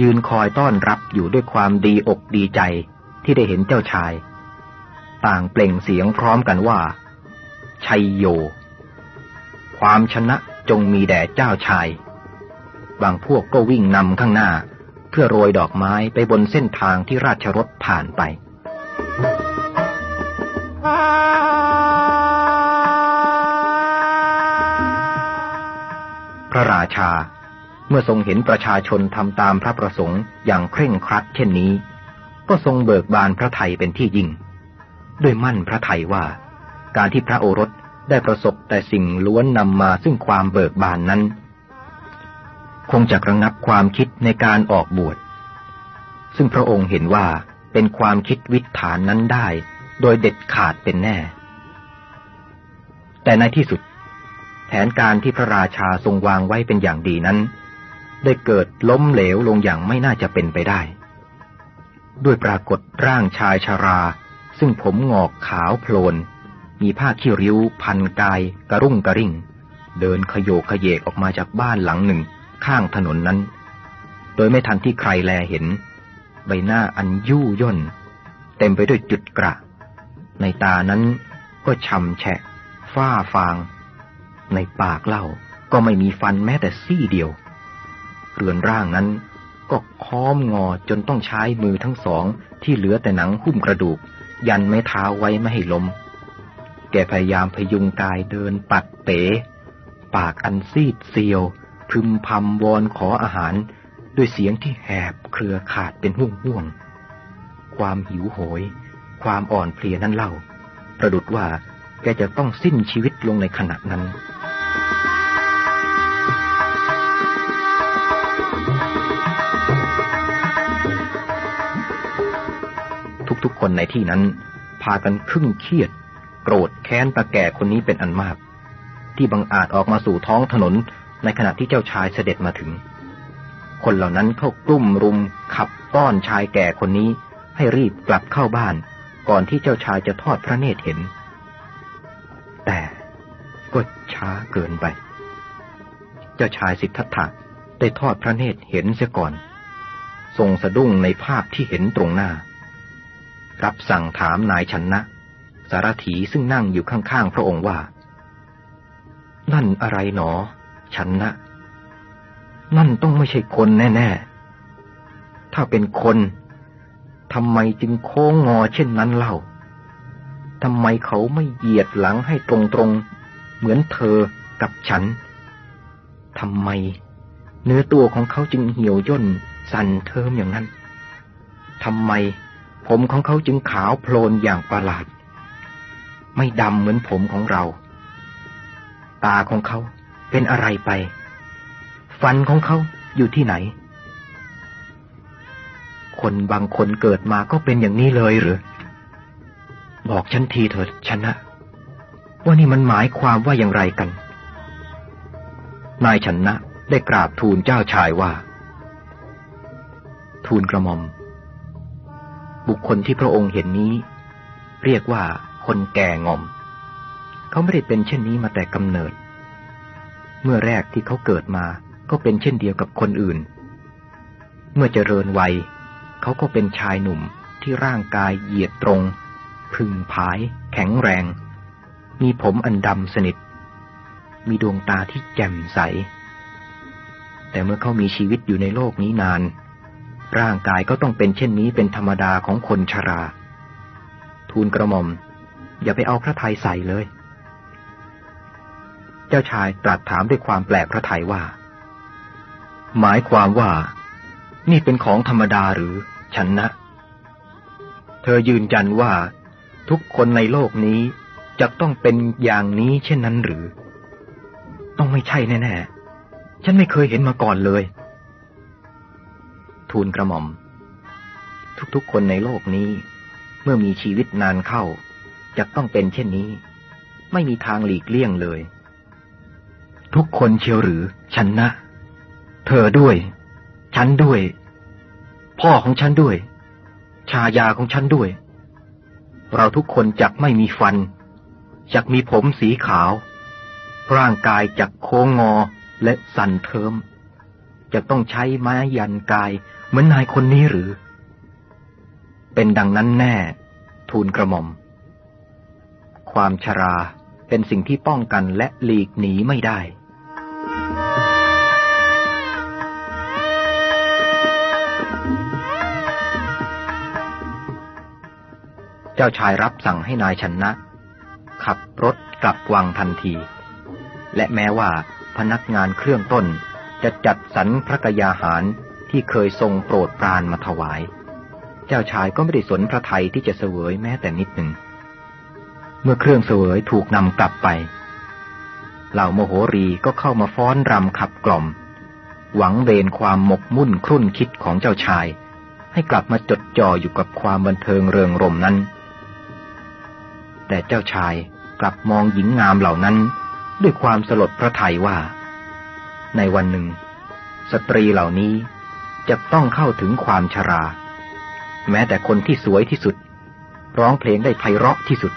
ยืนคอยต้อนรับอยู่ด้วยความดีอกดีใจที่ได้เห็นเจ้าชายต่างเปล่งเสียงพร้อมกันว่าชัยโยความชนะจงมีแด่เจ้าชายบางพวกก็วิ่งนำข้างหน้าเพื่อโรยดอกไม้ไปบนเส้นทางที่ราชรถผ่านไปพระราชาเมื่อทรงเห็นประชาชนทำตามพระประสงค์อย่างเคร่งครัดเช่นนี้ก็ทรงเบิกบานพระทัยเป็นที่ยิ่งด้วยมั่นพระทัยว่าการที่พระโอรสได้ประสบแต่สิ่งล้วนนำมาซึ่งความเบิกบานนั้นคงจะระงับความคิดในการออกบวชซึ่งพระองค์เห็นว่าเป็นความคิดวิถฐานนั้นได้โดยเด็ดขาดเป็นแน่แต่ในที่สุดแผนการที่พระราชาทรงวางไว้เป็นอย่างดีนั้นได้เกิดล้มเหลวลงอย่างไม่น่าจะเป็นไปได้ด้วยปรากฏร่างชายชราซึ่งผมงอกขาวโพลนมีผ้าขี้ริ้วพันกายกระรุ่งกระริ่งเดินขโยกขยเยกออกมาจากบ้านหลังหนึ่งข้างถนนนั้นโดยไม่ทันที่ใครแลเห็นใบหน้าอันยู่ย่นเต็มไปด้วยจุดกระในตานั้นก็ช่ำแฉะฝ้าฟางในปากเล่าก็ไม่มีฟันแม้แต่ซี่เดียวเรือนร่างนั้นก็ค้อมงอจนต้องใช้มือทั้งสองที่เหลือแต่หนังหุ้มกระดูกยันไม้เท้าไว้ไม่ให้ล้มแกพยายามพยุงกายเดินปัดเป๋ปากอันซีดเซียวพึมพำวอนขออาหารด้วยเสียงที่แหบเครือขาดเป็นห่วงๆความหิวโหยความอ่อนเพลียนั้นเล่าประดุจว่าแกจะต้องสิ้นชีวิตลงในขณะนั้นทุกๆคนในที่นั้นพากันครึ่งเครียดโกรธแค้นตาแก่คนนี้เป็นอันมากที่บังอาจออกมาสู่ท้องถนนในขณะที่เจ้าชายเสด็จมาถึงคนเหล่านั้นเข้ากลุ่มรุมขับต้อนชายแก่คนนี้ให้รีบกลับเข้าบ้านก่อนที่เจ้าชายจะทอดพระเนตรเห็นแต่ก็ช้าเกินไปเจ้าชายสิทธัตถะได้ทอดพระเนตรเห็นเสียก่อนทรงสะดุ้งในภาพที่เห็นตรงหน้ารับสั่งถามนายชนะสารถีซึ่งนั่งอยู่ข้างๆพระองค์ว่านั่นอะไรหนอฉันนะนั่นต้องไม่ใช่คนแน่ๆถ้าเป็นคน ทำไมจึงโค้งงอเช่นนั้นเล่าทำไมเขาไม่เหยียดหลังให้ตรงๆเหมือนเธอกับฉันทำไมเนื้อตัวของเขาจึงเหี่ยวย่นสั่นเทิมอย่างนั้นทำไมผมของเขาจึงขาวโพลนอย่างประหลาดไม่ดำเหมือนผมของเราตาของเขาเป็นอะไรไปฟันของเขาอยู่ที่ไหนคนบางคนเกิดมาก็เป็นอย่างนี้เลยหรือบอกฉันทีเถิดชนะว่านี่มันหมายความว่าอย่างไรกันนายชนะได้กราบทูลเจ้าชายว่าทูลกระหม่อมบุคคลที่พระองค์เห็นนี้เรียกว่าคนแก่ง่อมเขาไม่ได้เป็นเช่นนี้มาแต่กำเนิดเมื่อแรกที่เขาเกิดมาก็เป็นเช่นเดียวกับคนอื่นเมื่อเจริญวัยเขาก็เป็นชายหนุ่มที่ร่างกายเหยียดตรงพึงผายแข็งแรงมีผมอันดำสนิทมีดวงตาที่แจ่มใสแต่เมื่อเขามีชีวิตอยู่ในโลกนี้นานร่างกายก็ต้องเป็นเช่นนี้เป็นธรรมดาของคนชราทูลกระหม่อมอย่าไปเอาพระทัยใส่เลยเจ้าชายตรัสถามด้วยความแปลกพระทัยว่าหมายความว่านี่เป็นของธรรมดาหรือฉันนะเธอยืนยันว่าทุกคนในโลกนี้จะต้องเป็นอย่างนี้เช่นนั้นหรือต้องไม่ใช่แน่ๆฉันไม่เคยเห็นมาก่อนเลยทูลกระหม่อมทุกๆคนในโลกนี้เมื่อมีชีวิตนานเข้าจะต้องเป็นเช่นนี้ไม่มีทางหลีกเลี่ยงเลยทุกคนเชียวหรือฉันนะเธอด้วยฉันด้วยพ่อของฉันด้วยชายาของฉันด้วยเราทุกคนจักไม่มีฟันจักมีผมสีขาวร่างกายจักโค้งงอและสั่นเทิมจะต้องใช้ไม้ยันกายเหมือนนายคนนี้หรือเป็นดังนั้นแน่ทูลกระหม่อมความชราเป็นสิ่งที่ป้องกันและหลีกหนีไม่ได้เจ้าชายรับสั่งให้นายชนะขับรถกลับวังทันทีและแม้ว่าพนักงานเครื่องต้นจะจัดสรรพระกยาหารที่เคยทรงโปรดปรานมาถวายเจ้าชายก็ไม่ได้สนพระทัยที่จะเสวยแม้แต่นิดหนึ่งเมื่อเครื่องเสวยถูกนำกลับไปเหล่าโมโหรีก็เข้ามาฟ้อนรำขับกล่อมหวังเบนความหมกมุ่นครุ่นคิดของเจ้าชายให้กลับมาจดจ่ออยู่กับความบันเทิงเริงรมนั้นแต่เจ้าชายกลับมองหญิงงามเหล่านั้นด้วยความสลดพระทัยว่าในวันหนึ่งสตรีเหล่านี้จะต้องเข้าถึงความชราแม้แต่คนที่สวยที่สุดร้องเพลงได้ไพเราะที่สุด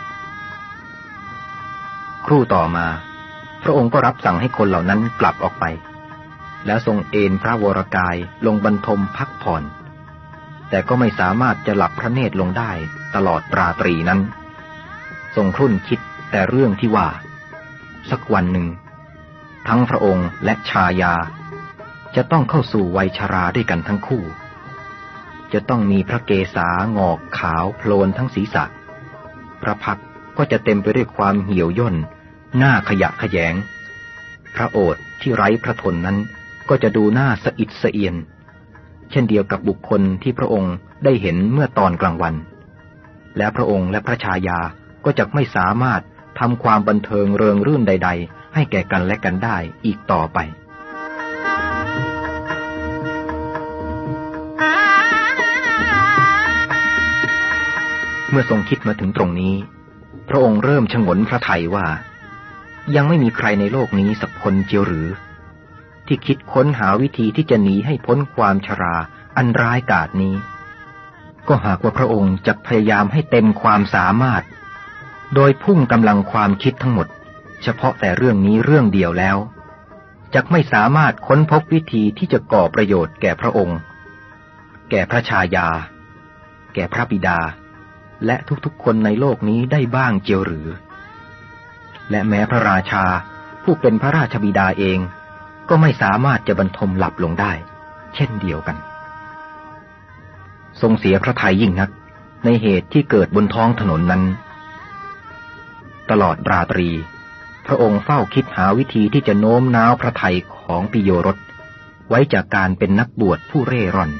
ครู่ต่อมาพระองค์ก็รับสั่งให้คนเหล่านั้นกลับออกไปแล้วทรงเอนพระวรกายลงบรรทมพักผ่อนแต่ก็ไม่สามารถจะหลับพระเนตรลงได้ตลอดราตรีนั้นทรงครุ่นคิดแต่เรื่องที่ว่าสักวันหนึ่งทั้งพระองค์และชายาจะต้องเข้าสู่วัยชราด้วยกันทั้งคู่จะต้องมีพระเกศางอกขาวโพลนทั้งศีรษะพระพักตร์ก็จะเต็มไปด้วยความเหี่ยวย่นหน้าขยะแขยงพระโอษฐ์ที่ไร้พระทนนั้นก็จะดูหน้าสะอิดสะเอียนเช่นเดียวกับบุคคลที่พระองค์ได้เห็นเมื่อตอนกลางวันและพระองค์และพระชายาก็จะไม่สามารถทำความบันเทิงเริงรื่นใดๆให้แก่กันและกันได้อีกต่อไปเมื่อทรงคิดมาถึงตรงนี้พระองค์เริ่มฉงนพระทัยว่ายังไม่มีใครในโลกนี้สักคนเจียวหรือที่คิดค้นหาวิธีที่จะหนีให้พ้นความชราอันร้ายกาจนี้ก็หากว่าพระองค์จะพยายามให้เต็มความสามารถโดยพุ่งกำลังความคิดทั้งหมดเฉพาะแต่เรื่องนี้เรื่องเดียวแล้วจักไม่สามารถค้นพบวิธีที่จะก่อประโยชน์แก่พระองค์แก่พระชายาแก่พระบิดาและทุกๆคนในโลกนี้ได้บ้างเจียวหรือและแม้พระราชาผู้เป็นพระราชบิดาเองก็ไม่สามารถจะบรรทมหลับลงได้เช่นเดียวกัน ทรงเสียพระทัยยิ่งนักในเหตุที่เกิดบนท้องถนนนั้นตลอดราตรีพระองค์เฝ้าคิดหาวิธีที่จะโน้มน้าวพระทัยของปิโยรสไว้จากการเป็นนักบวชผู้เร่ร่อน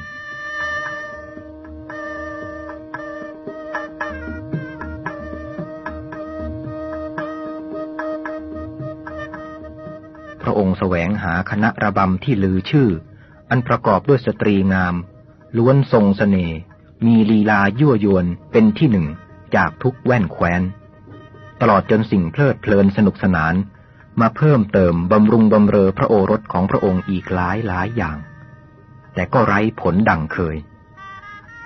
พระองค์แสวงหาคณะระบำที่ลือชื่ออันประกอบด้วยสตรีงามล้วนทรงเสน่ห์มีลีลายั่วยวนเป็นที่หนึ่งจากทุกแว่นแคว้นตลอดจนสิ่งเพลิดเพลินสนุกสนานมาเพิ่มเติมบำรุงบำเรอพระโอรสของพระองค์อีกหลายหลายอย่างแต่ก็ไร้ผลดั่งเคย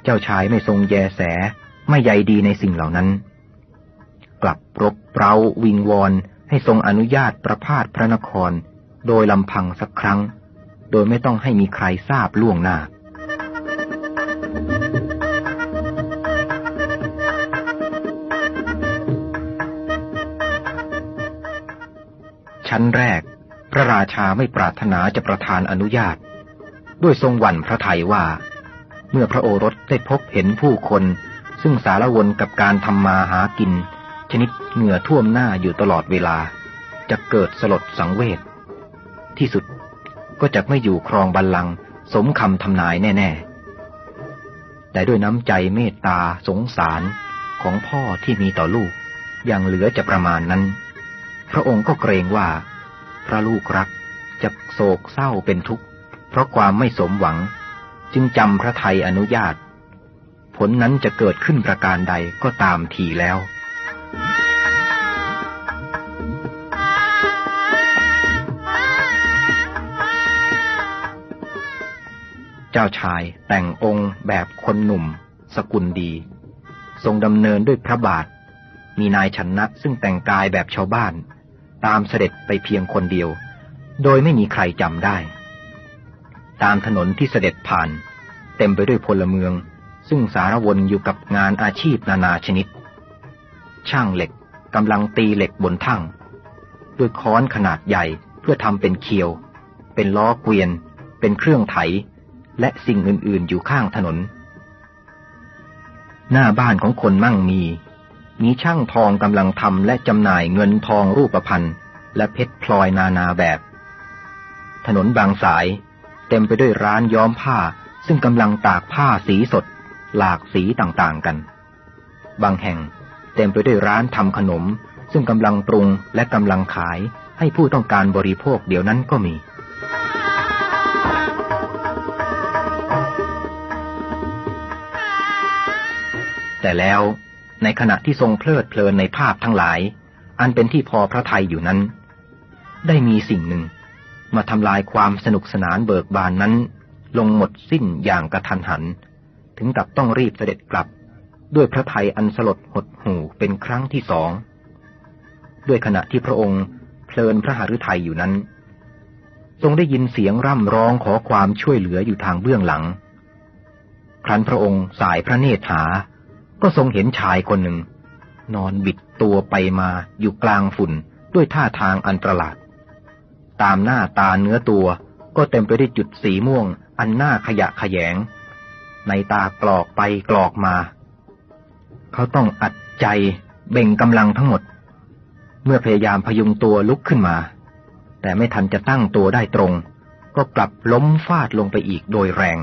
เจ้าชายไม่ทรงแยแสไม่ใยดีในสิ่งเหล่านั้นกลับรบเร้าวิงวอนให้ทรงอนุญาตประพาสพระนครโดยลำพังสักครั้งโดยไม่ต้องให้มีใครทราบล่วงหน้าชั้นแรกพระราชาไม่ปรารถนาจะประทานอนุญาตด้วยทรงหวั่นพระทัยว่าเมื่อพระโอรสได้พบเห็นผู้คนซึ่งสารวนกับการทำมาหากินชนิดเหงื่อท่วมหน้าอยู่ตลอดเวลาจะเกิดสลดสังเวชที่สุดก็จะไม่อยู่ครองบัลลังก์สมคำทำนายแน่ๆแต่ด้วยน้ำใจเมตตาสงสารของพ่อที่มีต่อลูกอย่างเหลือจะประมาณนั้นพระองค์ก็เกรงว่าพระลูกรักจะโศกเศร้าเป็นทุกข์เพราะความไม่สมหวังจึงจำพระทัยอนุญาตผลนั้นจะเกิดขึ้นประการใดก็ตามทีแล้วเจ้าชายแต่งองค์แบบคนหนุ่มสกุลดีทรงดำเนินด้วยพระบาทมีนายชันนะซึ่งแต่งกายแบบชาวบ้านตามเสด็จไปเพียงคนเดียวโดยไม่มีใครจำได้ตามถนนที่เสด็จผ่านเต็มไปด้วยพลเมืองซึ่งสารวนอยู่กับงานอาชีพนานาชนิดช่างเหล็กกำลังตีเหล็กบนทั่งด้วยค้อนขนาดใหญ่เพื่อทำเป็นเคียวเป็นล้อเกวียนเป็นเครื่องไถและสิ่งอื่นๆอยู่ข้างถนนหน้าบ้านของคนมั่งมีมีช่างทองกำลังทำและจำหน่ายเงินทองรูปพรรณและเพชรพลอยนานาแบบถนนบางสายเต็มไปด้วยร้านย้อมผ้าซึ่งกำลังตากผ้าสีสดหลากสีต่างๆกันบางแห่งเต็มไปด้วยร้านทำขนมซึ่งกำลังปรุงและกำลังขายให้ผู้ต้องการบริโภคเดี๋ยวนั้นก็มีแต่แล้วในขณะที่ทรงเพลิดเพลินในภาพทั้งหลายอันเป็นที่พอพระทัยอยู่นั้นได้มีสิ่งหนึ่งมาทำลายความสนุกสนานเบิกบานนั้นลงหมดสิ้นอย่างกระทันหันถึงกับต้องรีบเสด็จกลับด้วยพระทัยอันสลดหดหู่เป็นครั้งที่สองด้วยขณะที่พระองค์เพลินพระหฤทัยอยู่นั้นทรงได้ยินเสียงร่ำร้องขอความช่วยเหลืออยู่ทางเบื้องหลังครั้นพระองค์สายพระเนตรหาก็ทรงเห็นชายคนหนึ่งนอนบิดตัวไปมาอยู่กลางฝุ่นด้วยท่าทางอันประหลาดตามหน้าตาเนื้อตัวก็เต็มไปด้วยจุดสีม่วงอันน่าขยะแขยงในตากรอกไปกรอกมาเขาต้องอัดใจเบ่งกำลังทั้งหมดเมื่อพยายามพยุงตัวลุกขึ้นมาแต่ไม่ทันจะตั้งตัวได้ตรงก็กลับล้มฟาดลงไปอีกโดยแรง